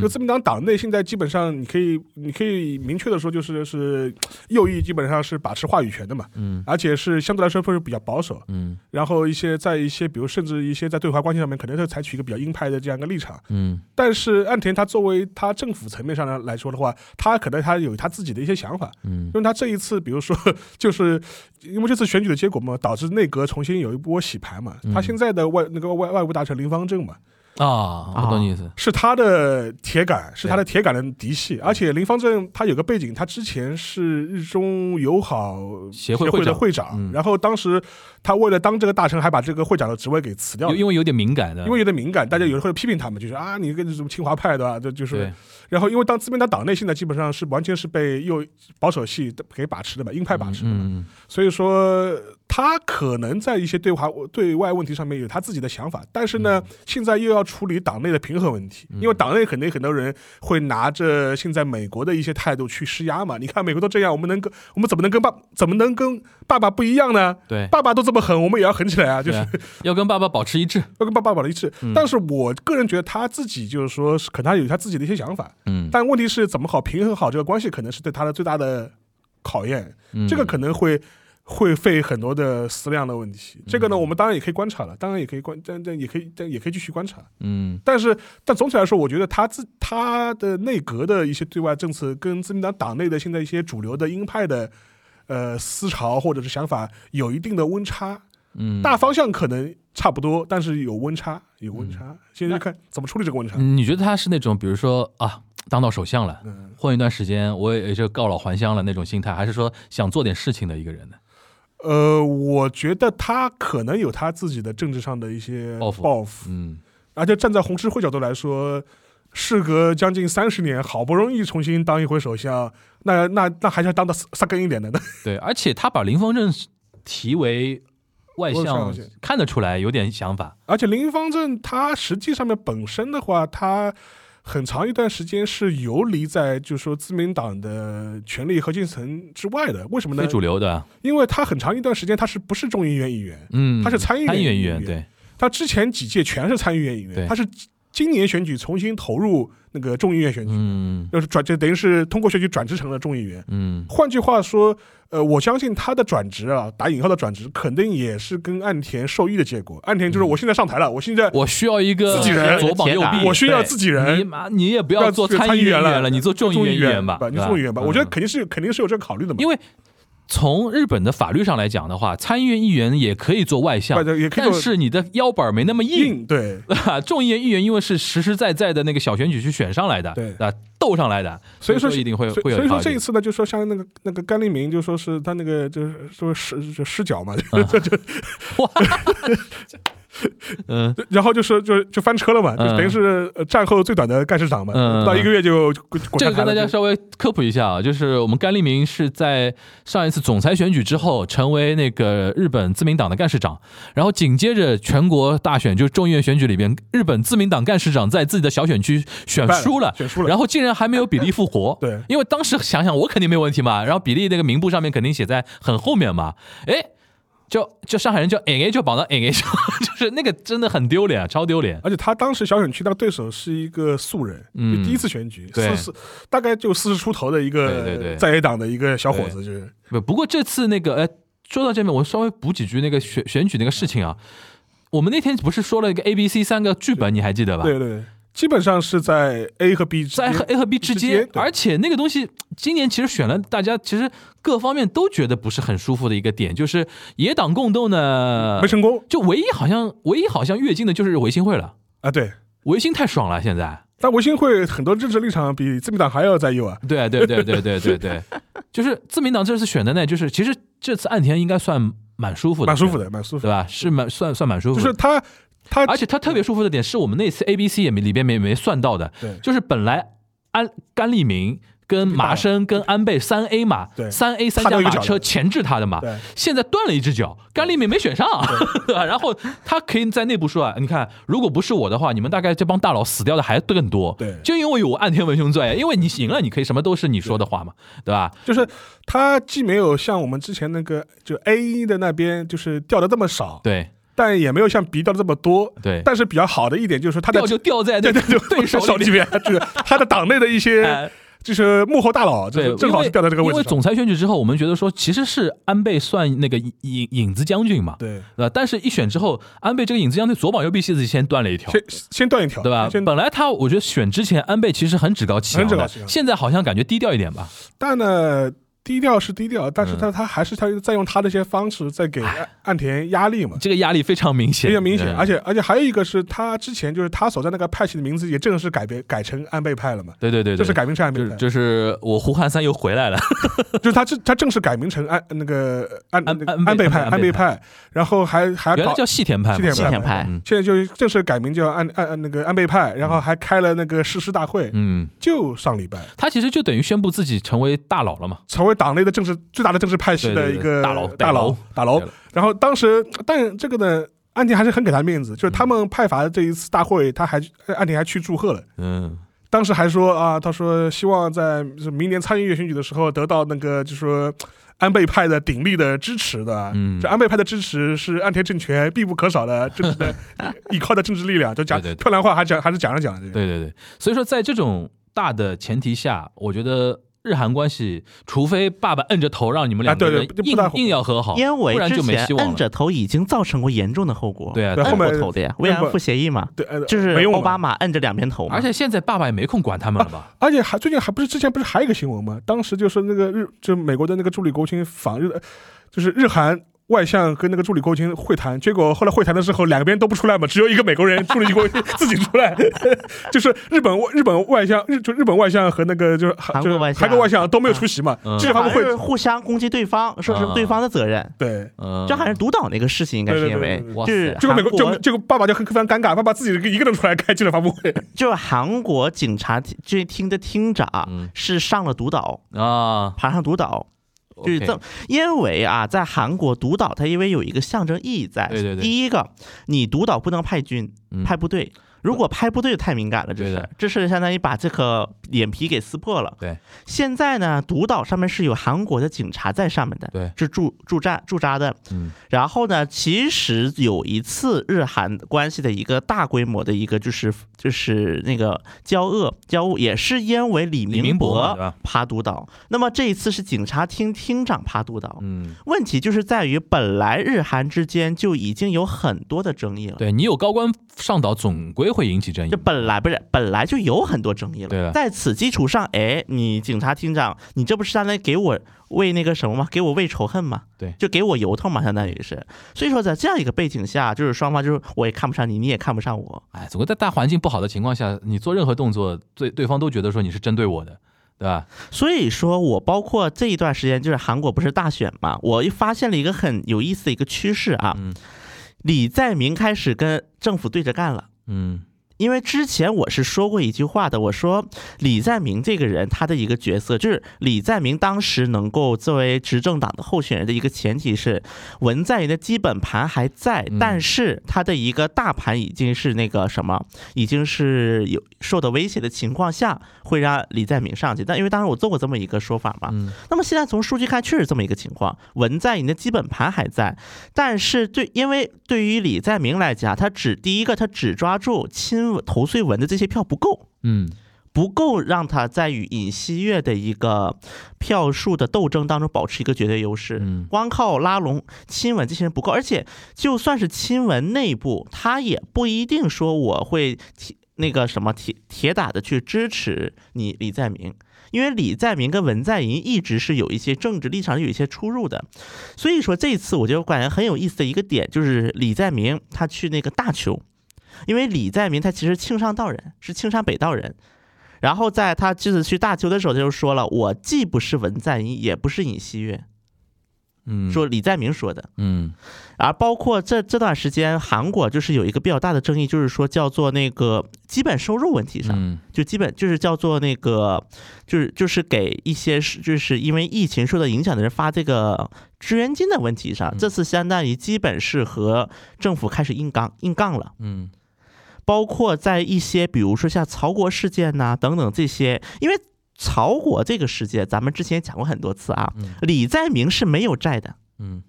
就自民党党内现在基本上你可以明确的说就是右翼基本上是把持话语权的嘛，而且是相对来说会比较保守，然后在一些比如甚至一些在对华关系上面可能会采取一个比较鹰派的这样一个立场，但是岸田他作为他政府层面上来说的话，他可能他有他自己的一些想法，因为他这一次比如说就是因为这次选举的结果嘛，导致内阁重新有一波洗牌嘛，他现在的外务大臣林芳正嘛。啊，我懂你意思，是他的铁杆，是他的铁杆的嫡系，而且林芳正他有个背景，他之前是日中友好协会的会长，然后当时他为了当这个大臣，还把这个会长的职位给辞掉了，因为有点敏感的，大家有人会批评他们，就是啊，你跟什么清华派的、啊，这就是，然后因为当自民党党内现在基本上是完全是被右保守系给把持的嘛，鹰派把持的嘛，所以说。他可能在一些对外问题上面有他自己的想法，但是呢，现在又要处理党内的平衡问题，因为党内肯定很多人会拿着现在美国的一些态度去施压嘛。你看美国都这样，我们怎么能跟爸爸不一样呢？对，爸爸都这么狠，我们也要狠起来啊！就是要跟爸爸保持一致，但是我个人觉得他自己就是说，可能他有他自己的一些想法，但问题是怎么好平衡好这个关系，可能是对他的最大的考验。这个可能会费很多的思量的问题，这个呢，我们当然也可以观察了，但也可以继续观察，但总体来说，我觉得他的内阁的一些对外政策跟自民党党内的现在一些主流的鹰派的思潮或者是想法有一定的温差，大方向可能差不多，但是有温差，现在看怎么处理这个温差。你觉得他是那种比如说啊？当到首相了，混一段时间，我也就告老还乡了那种心态，还是说想做点事情的一个人呢？我觉得他可能有他自己的政治上的一些抱负，而且站在红十字会角度来说，事隔将近30年，好不容易重新当一回首相，那还是当的撒根一点的呢。对，而且他把林芳正提为外向，看得出来有点想法。而且林芳正他实际上面本身的话，他。很长一段时间是游离在就是说自民党的权力核心层之外的，为什么呢？非主流的，因为他很长一段时间他是不是众议院议员？他是参议院议员，对，他之前几届全是参议院议员，他是今年选举重新投入那个众议院选举，就是就等于是通过选举转职成了众议员，换句话说，我相信他的转职啊，打引号的转职，肯定也是跟岸田受益的结果。岸田就是我现在上台了，我需要一个自己人，左膀右臂，我需要自己人。你也不要做参议员了，你做众议员吧，我觉得肯定是有这个考虑的嘛。因为从日本的法律上来讲的话，参议院议员也可以做外相，但是你的腰板没那么硬。对，众议院议员因为是实实在在的那个小选举去选上来的，对啊，斗上来的，所以说一定会有。所以说这一次呢，就说像那个甘利明，就说是他那个就是说失脚嘛，哇。嗯，然后就翻车了嘛，就等于是战后最短的干事长嘛，到一个月就滚下台了。这个跟大家稍微科普一下啊，就是我们甘利明是在上一次总裁选举之后成为那个日本自民党的干事长，然后紧接着全国大选，就是众议院选举里边，日本自民党干事长在自己的小选区选输了，然后竟然还没有比例复活。对，因为当时想想我肯定没问题嘛，然后比例那个名簿上面肯定写在很后面嘛，哎。就上海人叫 NA 就绑到 NA 上，就是那个真的很丢脸，超丢脸。而且他当时小选区那个对手是一个素人，第一次选举，大概就40出头的一个在野党的一个小伙子，就是。不过这次那个，说到这边，我稍微补几句那个选举那个事情啊。我们那天不是说了一个 A、B、C 三个剧本，你还记得吧？对对。基本上是在 A 和 B 之间，在 A 和 B 之间，而且那个东西今年其实选了，大家其实各方面都觉得不是很舒服的一个点，就是野党共斗呢没成功，就唯一好像跃进的就是维新会了啊，对，维新太爽了现在，但维新会很多政治立场比自民党还要在右啊，对对对对对对对，就是自民党这次选的呢，就是其实这次岸田应该算蛮舒服的，蛮舒服的，蛮舒服的，对吧？是算蛮舒服的，就是他而且他特别舒服的点是我们那次 ABC 也里边没算到的，就是本来甘利明跟麻生跟安倍3A 三驾马车前置他的嘛，现在断了一只脚，甘利明没选上，然后他可以在内部说啊，你看如果不是我的话，你们大概这帮大佬死掉的还更多，对，就因为有岸田文雄在，因为你赢了，你可以什么都是你说的话嘛，对吧？就是他既没有像我们之前那个就 A 的那边就是掉的这么少，对。但也没有像B掉的这么多，对。但是比较好的一点就是他的就掉在对手里面，就是他的党内的一些就是幕后大佬，就是正好是掉在这个位置上。因为总裁选举之后，我们觉得说其实是安倍算那个影子将军嘛，对，但是一选之后，安倍这个影子将军左膀右臂戏子先断了一条，先断一条，对吧？本来他我觉得选之前安倍其实很趾高气扬，现在好像感觉低调一点吧。但呢。低调是低调，但是他还是他在用他的一些方式在给岸田压力嘛。这个压力非常明显，非常明显。而且还有一个是他之前就是他所在那个派系的名字也正式改成安倍派了嘛。对对 对， 对，就是改名成安倍派。就是我胡汉三又回来了，就是他正式改名成安倍派，然后还原来叫细田派，现在就正式改名叫安倍派，然后还开了那个誓师大会，就上礼拜他其实就等于宣布自己成为大佬了嘛，成为党内的最大的政治派系的一个大佬，然后当时，但这个呢，岸田还是很给他面子，就是他们派阀的这一次大会，岸田还去祝贺了，当时还说啊，他说希望在明年参议院选举的时候得到那个，就是说安倍派的鼎力的支持的，这安倍派的支持是岸田政权必不可少的政治的依靠的政治力量，就讲漂亮话还是讲了，对，所以说在这种大的前提下，我觉得。日韩关系，除非爸爸摁着头让你们两个人硬要和好，因为之前摁着头已经造成过严重的后果。对啊，摁过头的呀，慰安妇协议嘛，对，就是奥巴马摁着两边头嘛。而且现在爸爸也没空管他们了吧？而且还最近还不是之前不是还有一个新闻吗？当时就是那个就美国的那个助理国务卿访日，就是日韩。外相跟那个助理国务卿会谈，结果后来会谈的时候，两边都不出来嘛，只有一个美国人助理国务卿自己出来，就是日本外相和那个就是韩国外相都没有出席嘛，这方面会互相攻击对方，说是对方的责任，对，这好像是独岛那个事情，应该是因为就是这个美国这个爸爸就非常尴尬，爸爸自己一个人出来开记者发布会，就是韩国警察这厅的厅长是上了独岛啊，爬上独岛。就是这么，因为啊，在韩国独岛，它因为有一个象征意义在。对对对。第一个，你独岛不能派军、派部队，如果派部队太敏感了，这是相当于把这个脸皮给撕破了。对。现在呢，独岛上面是有韩国的警察在上面的，对，是驻扎的。然后呢，其实有一次日韩关系的一个大规模的一个就是那个交恶也是因为李明博爬独岛，那么这一次是警察厅厅长爬独岛。问题就是在于本来日韩之间就已经有很多的争议了，对，你有高官上岛总归会引起争议，这本来就有很多争议了，再此基础上，哎，你警察厅长，你这不是相当于给我喂那个什么吗？给我喂仇恨吗？对，就给我由头嘛，相当于是。所以说，在这样一个背景下，就是双方就是我也看不上你，你也看不上我。哎，总归在大环境不好的情况下，你做任何动作，对方都觉得说你是针对我的。对吧？所以说我包括这一段时间，就是韩国不是大选嘛，我发现了一个很有意思的一个趋势啊，李在明开始跟政府对着干了。嗯，因为之前我是说过一句话的，我说李在明这个人他的一个角色，就是李在明当时能够作为执政党的候选人的一个前提是文在寅的基本盘还在，但是他的一个大盘已经是那个什么，已经是有受到威胁的情况下，会让李在明上去。但因为当时我做过这么一个说法嘛，那么现在从数据看确实这么一个情况，文在寅的基本盘还在，但是因为对于李在明来讲，他第一个他只抓住亲投碎文的这些票不够，不够让他在与尹锡悦的一个票数的斗争当中保持一个绝对优势。光靠拉拢亲文这些人不够，而且就算是亲文内部，他也不一定说我会那个什么铁打的去支持你李在明，因为李在明跟文在寅一直是有一些政治立场有一些出入的。所以说这次我就感觉很有意思的一个点，就是李在明他去那个大邱，因为李在明他其实庆尚道人，是庆尚北道人，然后在他这次去大邱的时候，他就说了，我既不是文在寅，也不是尹锡悦，说李在明说的，而包括这段时间，韩国就是有一个比较大的争议，就是说叫做那个基本收入问题上，就基本就是叫做那个，就是给一些就是因为疫情受到影响的人发这个支援金的问题上，这次相当于基本是和政府开始硬杠了，包括在一些比如说像曹国事件呐等等这些，因为曹国这个事件咱们之前讲过很多次啊，李在明是没有债的，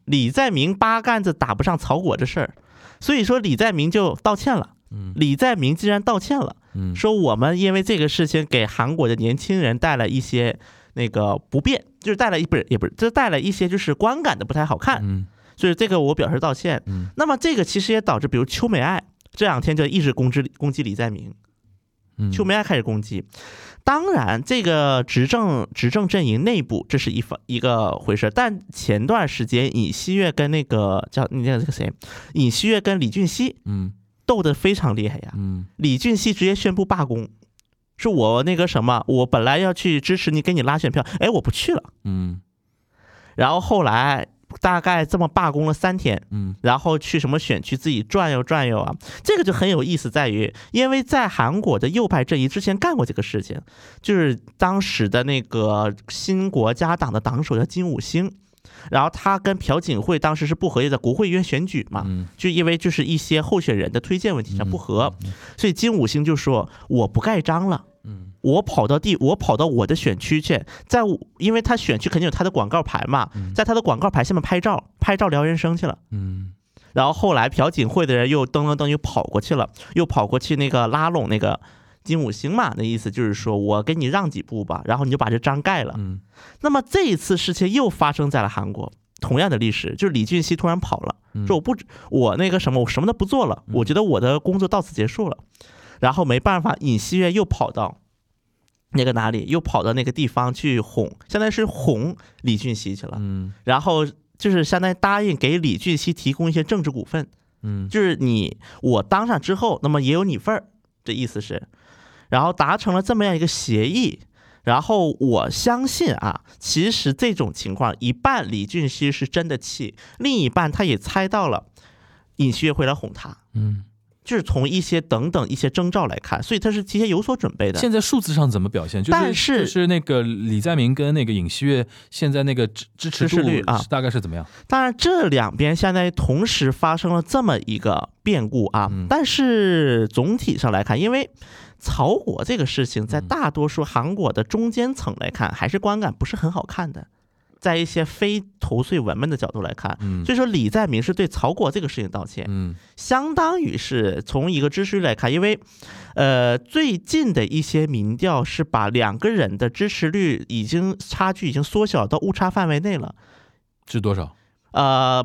李在明八竿子打不上曹国这事儿，所以说李在明就道歉了。李在明既然道歉了，说我们因为这个事情给韩国的年轻人带来一些那个不便，就是带来一些就是观感的不太好看，所以这个我表示道歉。那么这个其实也导致比如邱美爱这两天就一直攻击李在明，邱美爱开始攻击。当然这个执政阵营内部这是一个回事，但前段时间尹锡悦跟那个叫你那个谁，尹锡悦跟李俊熙斗得非常厉害呀，李俊熙直接宣布罢工，是我那个什么，我本来要去支持你给你拉选票，哎，我不去了，然后后来大概这么罢工了3天，然后去什么选区自己转悠啊，这个就很有意思在于，因为在韩国的右派阵营之前干过这个事情，就是当时的那个新国家党的党首叫金武星，然后他跟朴槿惠当时是不合意的，国会议员选举嘛，就因为就是一些候选人的推荐问题上不合，所以金武星就说我不盖章了，我跑到我的选区去，因为他选区肯定有他的广告牌嘛，在他的广告牌下面拍照聊人生去了，然后后来朴槿惠的人又噔又跑过去那个拉拢那个金武星嘛，那意思就是说我给你让几步吧，然后你就把这章盖了。那么这一次事情又发生在了韩国，同样的历史，就是李俊熙突然跑了，说我什么都不做了，我觉得我的工作到此结束了。然后没办法，尹锡悦又跑到那个地方去哄，相当于是哄李俊熙去了，然后就是相当于答应给李俊熙提供一些政治股份，就是我当上之后，那么也有你份儿，这意思是，然后达成了这么样一个协议。然后我相信啊，其实这种情况一半李俊熙是真的气，另一半他也猜到了尹锡悦会来哄他，就是从一些一些征兆来看，所以他是提前有所准备的。现在数字上怎么表现？就是那个李在明跟那个尹锡悦现在那个支持率啊，大概是怎么样？当然，这两边现在同时发生了这么一个变故啊，但是总体上来看，因为曹国这个事情在大多数韩国的中间层来看，还是观感不是很好看的。在一些非投碎文们的角度来看，所以说李在明是对曹国这个事情道歉，相当于是从一个支持率来看，因为最近的一些民调是把两个人的支持率差距已经缩小到误差范围内了，是多少？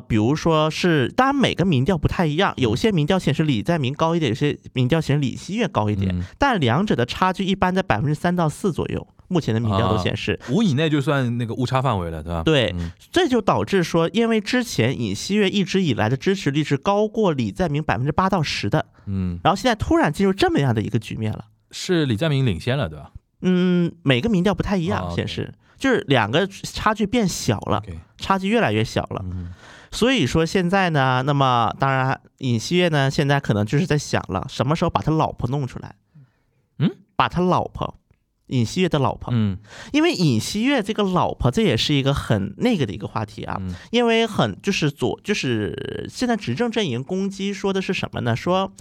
比如说是，当然每个民调不太一样，有些民调显示李在明高一点，有些民调显示李希越高一点，但两者的差距一般在 3%到4% 左右，目前的民调都显示5以内就算那个误差范围了，对吧？对，这就导致说，因为之前尹锡悦一直以来的支持率是高过李在明 8%到10% 的，然后现在突然进入这么样的一个局面了，是李在明领先了，对吧？每个民调不太一样，显示就是两个差距变小了，差距越来越小了。所以说现在呢，那么当然尹锡悦呢，现在可能就是在想了，什么时候把他老婆弄出来？把他老婆，尹锡悦的老婆，因为尹锡悦这个老婆，这也是一个很那个的一个话题啊。因为很就是现在执政阵营攻击说的是什么呢？说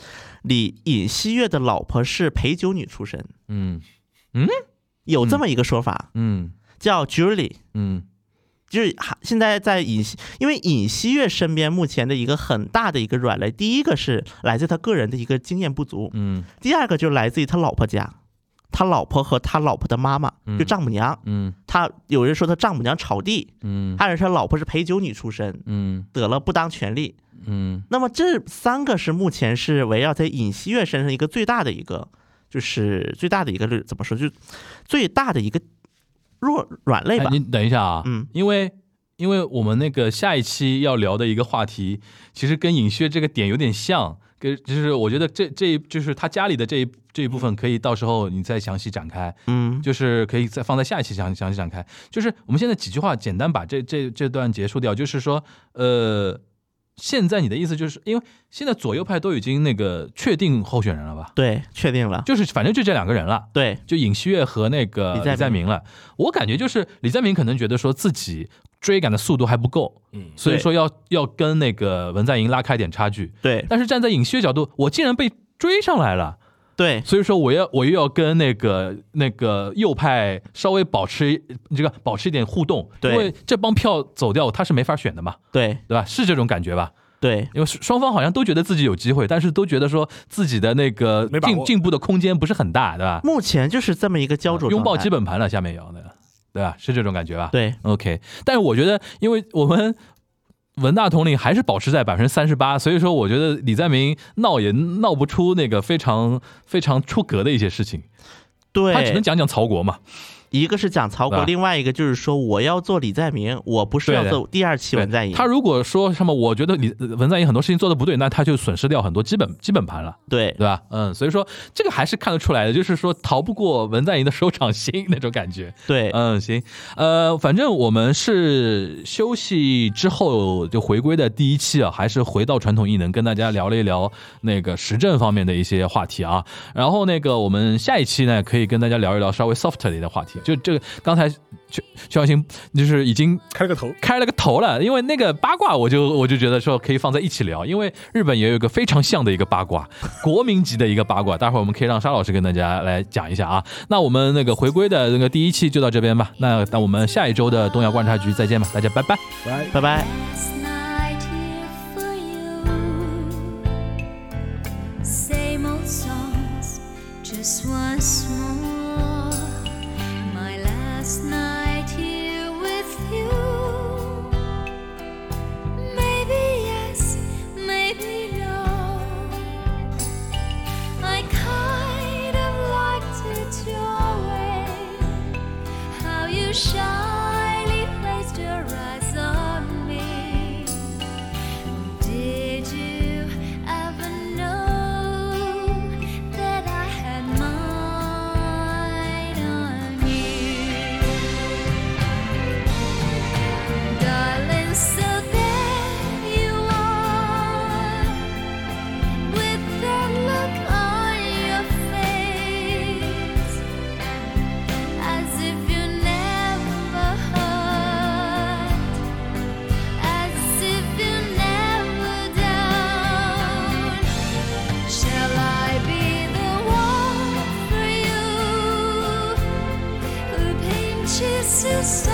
尹锡悦的老婆是陪酒女出身。有这么一个说法。叫 Julie， 就是现在因为尹锡悦身边目前的一个很大的一个软肋，第一个是来自他个人的一个经验不足，第二个就来自于他老婆家，他老婆和他老婆的妈妈，就丈母娘，他有人说他丈母娘炒地，还有人说老婆是陪酒女出身，得了不当权利，那么这三个是目前是围绕在尹锡悦身上一个最大的一个，就是最大的一个怎么说，就最大的一个软肋吧。你等一下啊，因为我们那个下一期要聊的一个话题，其实跟尹锡悦这个点有点像，就是我觉得这就是他家里的这一部分，可以到时候你再详细展开，就是可以再放在下一期详细展开。就是我们现在几句话简单把这段结束掉，就是说，现在你的意思就是因为现在左右派都已经那个确定候选人了吧？对，确定了，就是反正就这两个人了。对，就尹锡悦和那个李在明了。我感觉就是李在明可能觉得说自己追赶的速度还不够，所以说要跟那个文在寅拉开点差距。对，但是站在尹锡悦角度，我竟然被追上来了。对，所以说我又要跟那个右派稍微保持一点互动，因为这帮票走掉他是没法选的嘛，对吧？是这种感觉吧？对，因为双方好像都觉得自己有机会，但是都觉得说自己的那个进步的空间不是很大，对吧？目前就是这么一个焦灼，拥抱基本盘了，下面要的，对吧？是这种感觉吧？对 ，OK。但是我觉得，因为我们文大统领还是保持在 38%， 所以说我觉得李在明闹也闹不出那个非常非常出格的一些事情，对，他只能讲讲曹国嘛。一个是讲曹国，另外一个就是说我要做李在明，我不是要做第二期文在寅。他如果说什么我觉得文在寅很多事情做的不对，那他就损失掉很多基本盘了，对吧？所以说这个还是看得出来的，就是说逃不过文在寅的手掌心那种感觉。对，行，反正我们是休息之后就回归的第一期啊，还是回到传统异能，跟大家聊了一聊那个时政方面的一些话题啊。然后那个我们下一期呢，可以跟大家聊一聊稍微 soft 的话题。就这个，刚才小新就是已经开了个头了，因为那个八卦我就觉得说可以放在一起聊，因为日本也有一个非常像的一个八卦，国民级的一个八卦，待会儿我们可以让沙老师跟大家来讲一下啊。那我们那个回归的那个第一期就到这边吧，那我们下一周的东亚观察局再见吧，大家拜拜，拜拜。Last night here with you, maybe yes, maybe no, I kind of liked it your way, how you shyly placed your eyes on me, did you ever know that I had mine?So there you are, with that look on your face, as if you never hurt, as if you never down. Shall I be the one for you, who pinches you so?